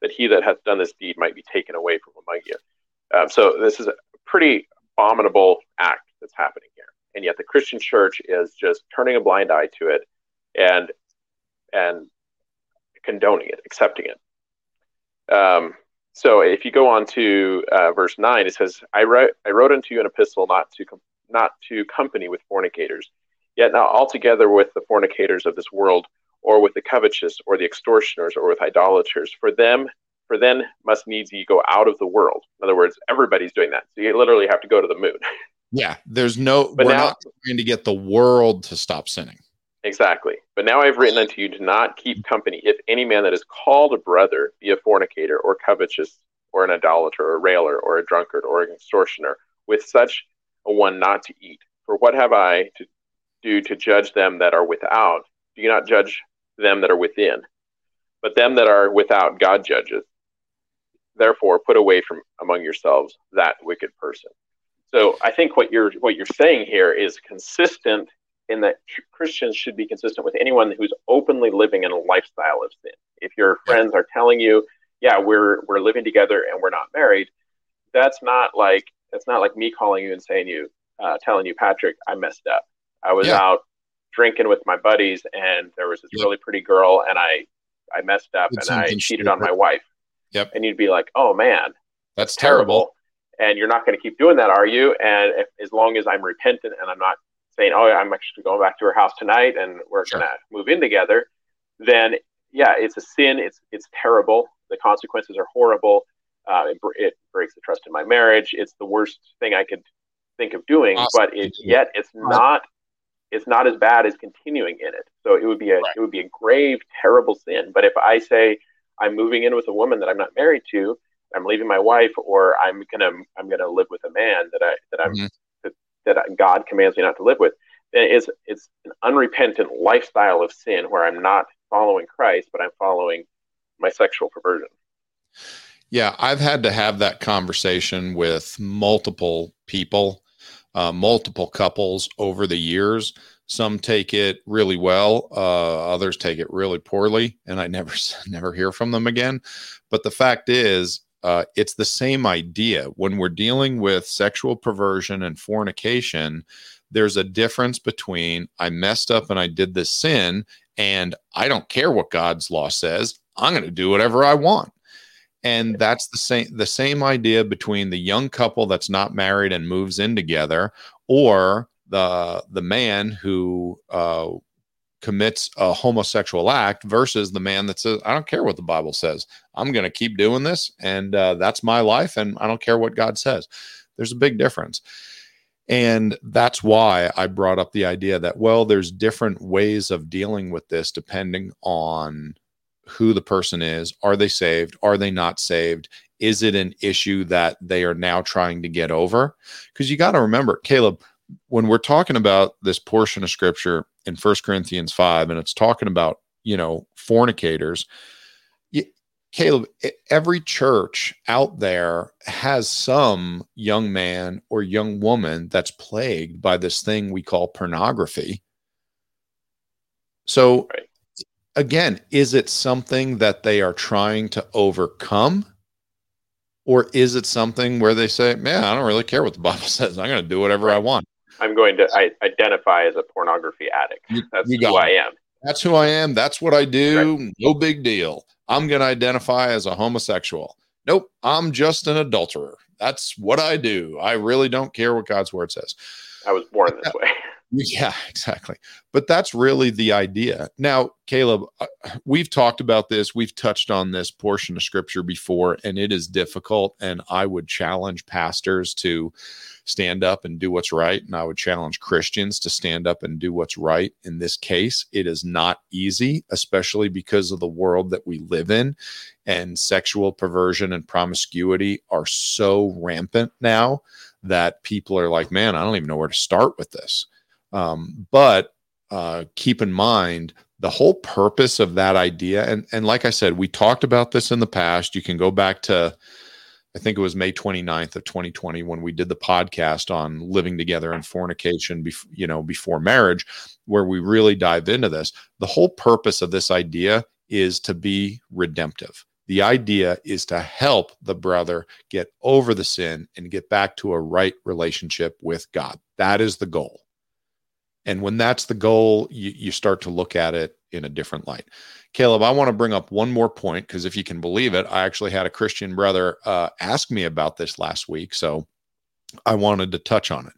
that he that hath done this deed might be taken away from among you." So this is a pretty abominable act that's happening here. And yet the Christian church is just turning a blind eye to it and condoning it, accepting it. So if you go on to verse 9, it says, I wrote unto you an epistle not to company with fornicators, yet not altogether with the fornicators of this world, or with the covetous, or the extortioners, or with idolaters. For then must needs ye go out of the world. In other words, everybody's doing that. So you literally have to go to the moon. Yeah, there's no, but we're now, not trying to get the world to stop sinning. Exactly. But now I've written unto you to not keep company, if any man that is called a brother be a fornicator, or covetous, or an idolater, or a railer, or a drunkard, or an extortioner, with such a one not to eat. For what have I to do to judge them that are without? Do you not judge them that are within? But them that are without God judges. Therefore, put away from among yourselves that wicked person. So I think what you're saying here is consistent in that Christians should be consistent with anyone who's openly living in a lifestyle of sin. If your friends are telling you, yeah, we're living together and we're not married, that's not like me calling you and saying telling you, Patrick, I messed up. I was out drinking with my buddies and there was this really pretty girl and I messed up and I cheated on my wife. Yep. And you'd be like, oh man, that's terrible. And you're not going to keep doing that, are you? And as long as I'm repentant and I'm not saying, oh, I'm actually going back to her house tonight and we're going to move in together, then it's a sin. It's terrible. The consequences are horrible. It breaks the trust in my marriage. It's the worst thing I could think of doing, but it's not as bad as continuing in it. So it would be a grave, terrible sin. But if I say I'm moving in with a woman that I'm not married to, I'm leaving my wife, or I'm gonna live with a man that God commands me not to live with, then it's an unrepentant lifestyle of sin where I'm not following Christ, but I'm following my sexual perversion. Yeah, I've had to have that conversation with multiple people, multiple couples over the years. Some take it really well, others take it really poorly, and I never hear from them again. But the fact is, it's the same idea. When we're dealing with sexual perversion and fornication, there's a difference between I messed up and I did this sin, and I don't care what God's law says. I'm going to do whatever I want. And that's the same idea between the young couple that's not married and moves in together, or the man who commits a homosexual act versus the man that says, I don't care what the Bible says. I'm going to keep doing this, and that's my life, and I don't care what God says. There's a big difference. And that's why I brought up the idea that, well, there's different ways of dealing with this depending on who the person is. Are they saved? Are they not saved? Is it an issue that they are now trying to get over? Because you got to remember, Caleb, when we're talking about this portion of scripture in 1 Corinthians 5, and it's talking about, fornicators, Caleb, every church out there has some young man or young woman that's plagued by this thing we call pornography. So again, is it something that they are trying to overcome? Or is it something where they say, man, I don't really care what the Bible says. I'm going to do whatever I want. I'm going to identify as a pornography addict. That's who I am. That's who I am. That's what I do. Right. No big deal. I'm going to identify as a homosexual. Nope. I'm just an adulterer. That's what I do. I really don't care what God's word says. I was born this way. Yeah, exactly. But that's really the idea. Now, Caleb, we've talked about this. We've touched on this portion of scripture before, and it is difficult. And I would challenge pastors to stand up and do what's right. And I would challenge Christians to stand up and do what's right. In this case, it is not easy, especially because of the world that we live in. And sexual perversion and promiscuity are so rampant now that people are like, man, I don't even know where to start with this. But keep in mind the whole purpose of that idea. And like I said, we talked about this in the past. You can go back to, I think it was May 29th of 2020 when we did the podcast on living together and fornication, before marriage, where we really dive into this. The whole purpose of this idea is to be redemptive. The idea is to help the brother get over the sin and get back to a right relationship with God. That is the goal. And when that's the goal, you start to look at it in a different light. Caleb, I want to bring up one more point, because if you can believe it, I actually had a Christian brother ask me about this last week, so I wanted to touch on it.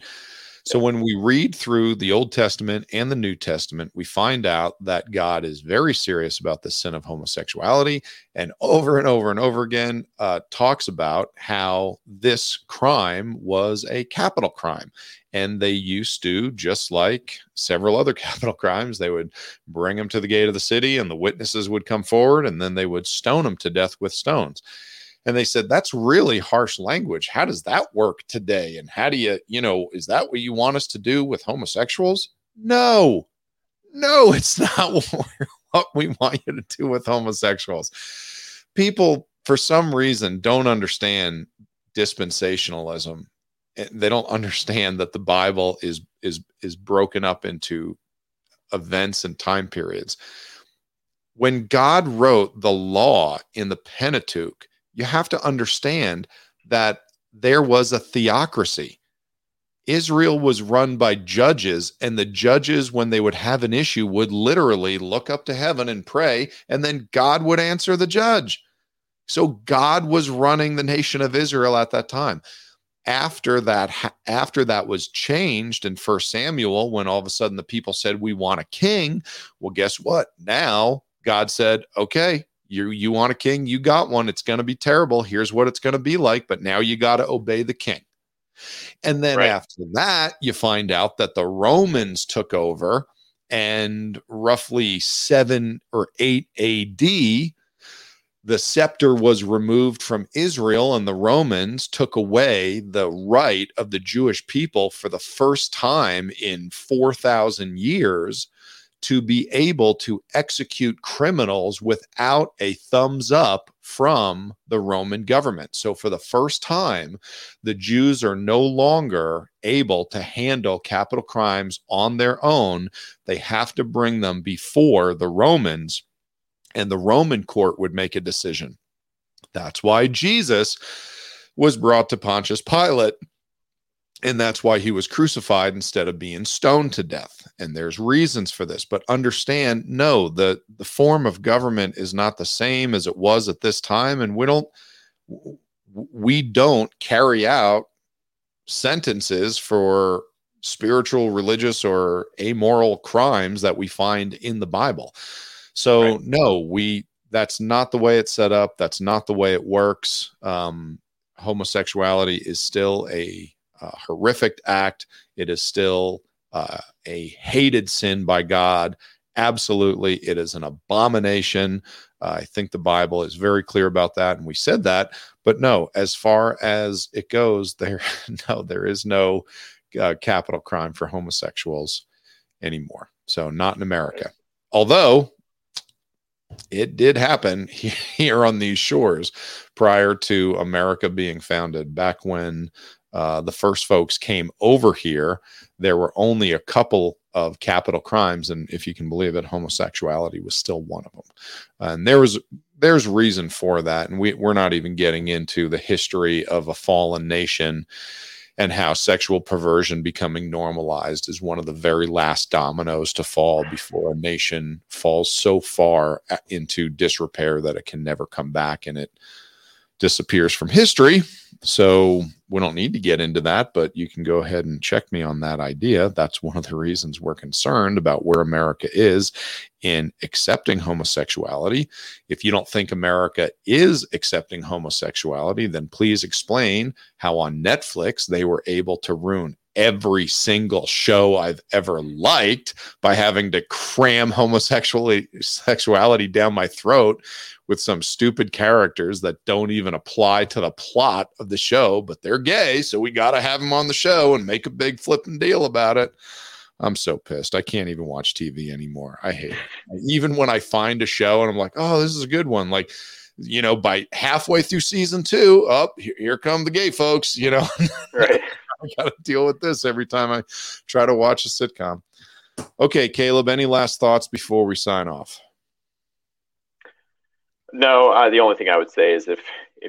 So when we read through the Old Testament and the New Testament, we find out that God is very serious about the sin of homosexuality, and over and over and over again talks about how this crime was a capital crime. And they used to, just like several other capital crimes, they would bring them to the gate of the city and the witnesses would come forward, and then they would stone them to death with stones. And they said, that's really harsh language. How does that work today? And how do you, is that what you want us to do with homosexuals? No, it's not what we want you to do with homosexuals. People, for some reason, don't understand dispensationalism. they don't understand that the Bible is broken up into events and time periods. When God wrote the law in the Pentateuch, you have to understand that there was a theocracy. Israel was run by judges, and the judges, when they would have an issue, would literally look up to heaven and pray, and then God would answer the judge. So God was running the nation of Israel at that time. After that was changed in 1 Samuel, when all of a sudden the people said, we want a king. Well, guess what? Now God said, okay, you want a king, you got one. It's going to be terrible. Here's what it's going to be like, but now you got to obey the king. And then after that, you find out that the Romans took over, and roughly 7 or 8 AD, the scepter was removed from Israel, and the Romans took away the right of the Jewish people for the first time in 4,000 years to be able to execute criminals without a thumbs up from the Roman government. So for the first time, the Jews are no longer able to handle capital crimes on their own. They have to bring them before the Romans, and the Roman court would make a decision. That's why Jesus was brought to Pontius Pilate, and that's why he was crucified instead of being stoned to death. And there's reasons for this, but understand, no, the form of government is not the same as it was at this time, and we don't carry out sentences for spiritual, religious, or amoral crimes that we find in the Bible. So that's not the way it's set up. That's not the way it works. Homosexuality is still a horrific act. It is still a hated sin by God. Absolutely. It is an abomination. I think the Bible is very clear about that. And we said that, but no, as far as it goes there is no capital crime for homosexuals anymore. So not in America. Although it did happen here on these shores prior to America being founded. Back when the first folks came over here, there were only a couple of capital crimes. And if you can believe it, homosexuality was still one of them. And there's reason for that. And we're not even getting into the history of a fallen nation and how sexual perversion becoming normalized is one of the very last dominoes to fall before a nation falls so far into disrepair that it can never come back and it disappears from history. So we don't need to get into that, but you can go ahead and check me on that idea. That's one of the reasons we're concerned about where America is in accepting homosexuality. If you don't think America is accepting homosexuality, then please explain how on Netflix they were able to ruin every single show I've ever liked by having to cram homosexuality down my throat with some stupid characters that don't even apply to the plot of the show, but they're gay, so we got to have them on the show and make a big flipping deal about it. I'm so pissed. I can't even watch TV anymore. I hate it. Even when I find a show and I'm like, oh, this is a good one. Like, you know, by halfway through season 2, here come the gay folks, you know. Right. I got to deal with this every time I try to watch a sitcom. Okay, Caleb, any last thoughts before we sign off? No, the only thing I would say is if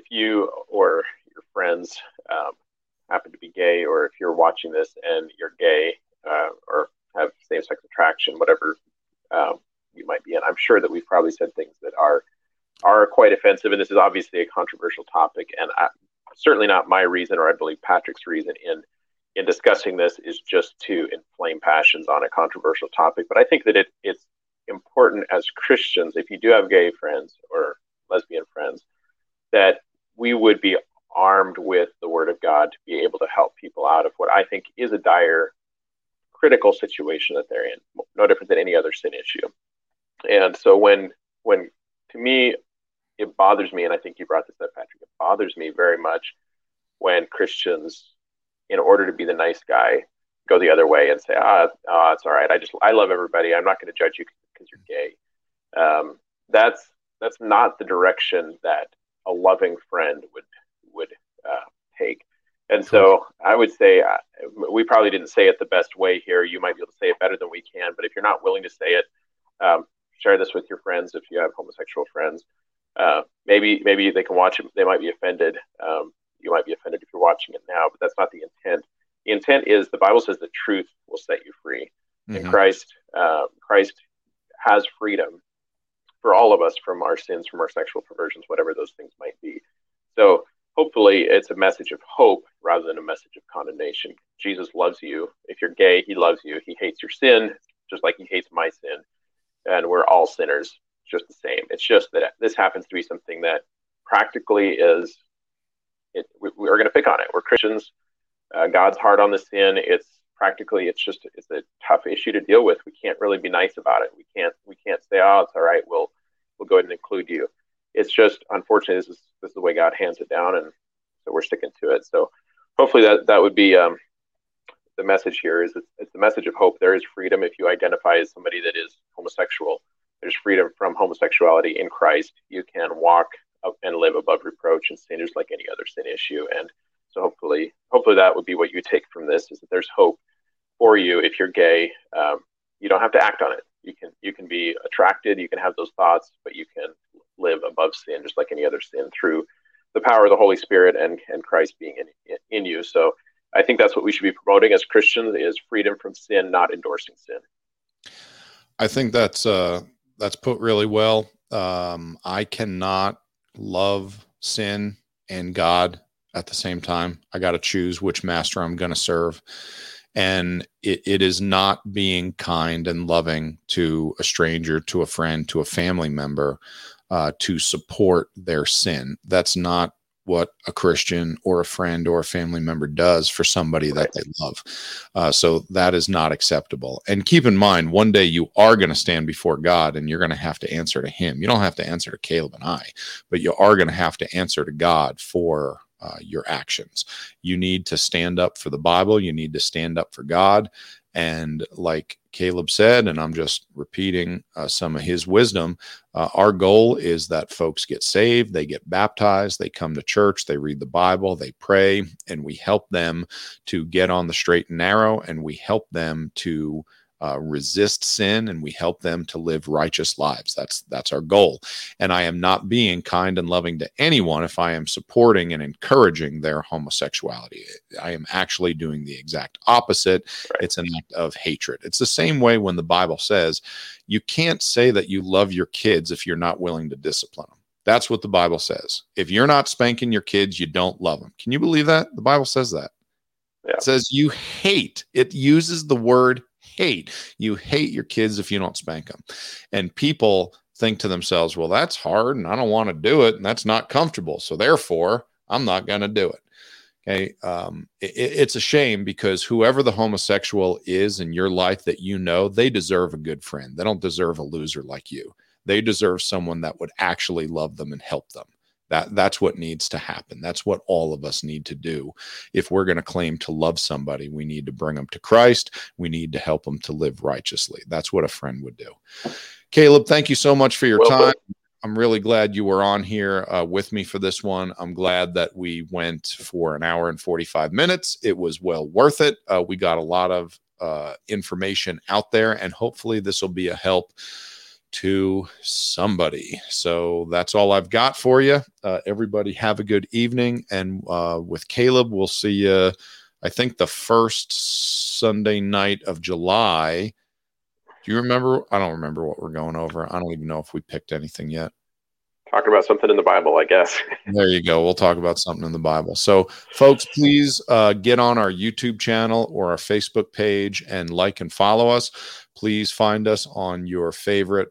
you or your friends happen to be gay, or if you're watching this and you're gay or have same-sex attraction, whatever you might be in, I'm sure that we've probably said things that are quite offensive, and this is obviously a controversial topic, and certainly not my reason, or I believe Patrick's reason in discussing this is just to inflame passions on a controversial topic. But I think that it's important as Christians, if you do have gay friends or lesbian friends, that we would be armed with the Word of God to be able to help people out of what I think is a dire, critical situation that they're in, no different than any other sin issue. And so when to me, it bothers me, and I think you brought this up, Patrick, it bothers me very much when Christians, in order to be the nice guy, go the other way and say, it's all right. I love everybody. I'm not going to judge you because you're gay. That's not the direction that a loving friend would take. And so I would say, we probably didn't say it the best way here. You might be able to say it better than we can, but if you're not willing to say it, share this with your friends. If you have homosexual friends, maybe they can watch it. They might be offended. You might be offended if you're watching it now, but that's not the intent. The intent is the Bible says the truth will set you free. Mm-hmm. And Christ has freedom for all of us from our sins, from our sexual perversions, whatever those things might be. So hopefully it's a message of hope rather than a message of condemnation. Jesus loves you. If you're gay, he loves you. He hates your sin, just like he hates my sin. And we're all sinners just the same. It's just that this happens to be something that practically is, we're going to pick on it. We're Christians. God's hard on the sin. It's a tough issue to deal with. We can't really be nice about it. We can't say, oh, it's all right. We'll go ahead and include you. It's just, unfortunately, this is the way God hands it down, and so we're sticking to it. So hopefully that would be the message here is it's the message of hope. There is freedom if you identify as somebody that is homosexual. There's freedom from homosexuality in Christ. You can walk up and live above reproach and sin just like any other sin issue. And so hopefully that would be what you take from this, is that there's hope for you. If you're gay, you don't have to act on it. You can be attracted, you can have those thoughts, but you can live above sin just like any other sin through the power of the Holy Spirit and Christ being in you. So I think that's what we should be promoting as Christians, is freedom from sin, not endorsing sin. I think that's put really well. I cannot love sin and God at the same time. I got to choose which master I'm going to serve. And it is not being kind and loving to a stranger, to a friend, to a family member, to support their sin. That's not what a Christian or a friend or a family member does for somebody that they love. So that is not acceptable. And keep in mind, one day you are going to stand before God and you're going to have to answer to him. You don't have to answer to Caleb and I, but you are going to have to answer to God for your actions. You need to stand up for the Bible. You need to stand up for God. And like Caleb said, and I'm just repeating some of his wisdom, our goal is that folks get saved, they get baptized, they come to church, they read the Bible, they pray, and we help them to get on the straight and narrow, and we help them to resist sin, and we help them to live righteous lives. That's our goal. And I am not being kind and loving to anyone if I am supporting and encouraging their homosexuality. I am actually doing the exact opposite. Right. It's an act of hatred. It's the same way when the Bible says you can't say that you love your kids if you're not willing to discipline them. That's what the Bible says. If you're not spanking your kids, you don't love them. Can you believe that? The Bible says that. Yeah. It says you hate. It uses the word hate. You hate your kids if you don't spank them. And people think to themselves, well, that's hard and I don't want to do it. And that's not comfortable. So therefore I'm not going to do it. Okay. It's a shame, because whoever the homosexual is in your life that you know, they deserve a good friend. They don't deserve a loser like you. They deserve someone that would actually love them and help them. That's what needs to happen. That's what all of us need to do. If we're going to claim to love somebody, we need to bring them to Christ. We need to help them to live righteously. That's what a friend would do. Caleb, thank you so much for your time. I'm really glad you were on here with me for this one. I'm glad that we went for an hour and 45 minutes. It was well worth it. We got a lot of information out there, and hopefully this will be a help to somebody. So that's all I've got for you. Everybody have a good evening. And with Caleb, we'll see you, I think, the first Sunday night of July. Do you remember? I don't remember what we're going over. I don't even know if we picked anything yet. Talk about something in the Bible, I guess. There you go. We'll talk about something in the Bible. So folks, please get on our YouTube channel or our Facebook page and like and follow us. Please find us on your favorite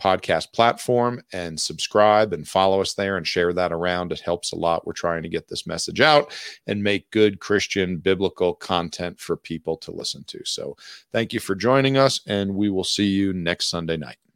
podcast platform and subscribe and follow us there and share that around. It helps a lot. We're trying to get this message out and make good Christian biblical content for people to listen to. So thank you for joining us, and we will see you next Sunday night.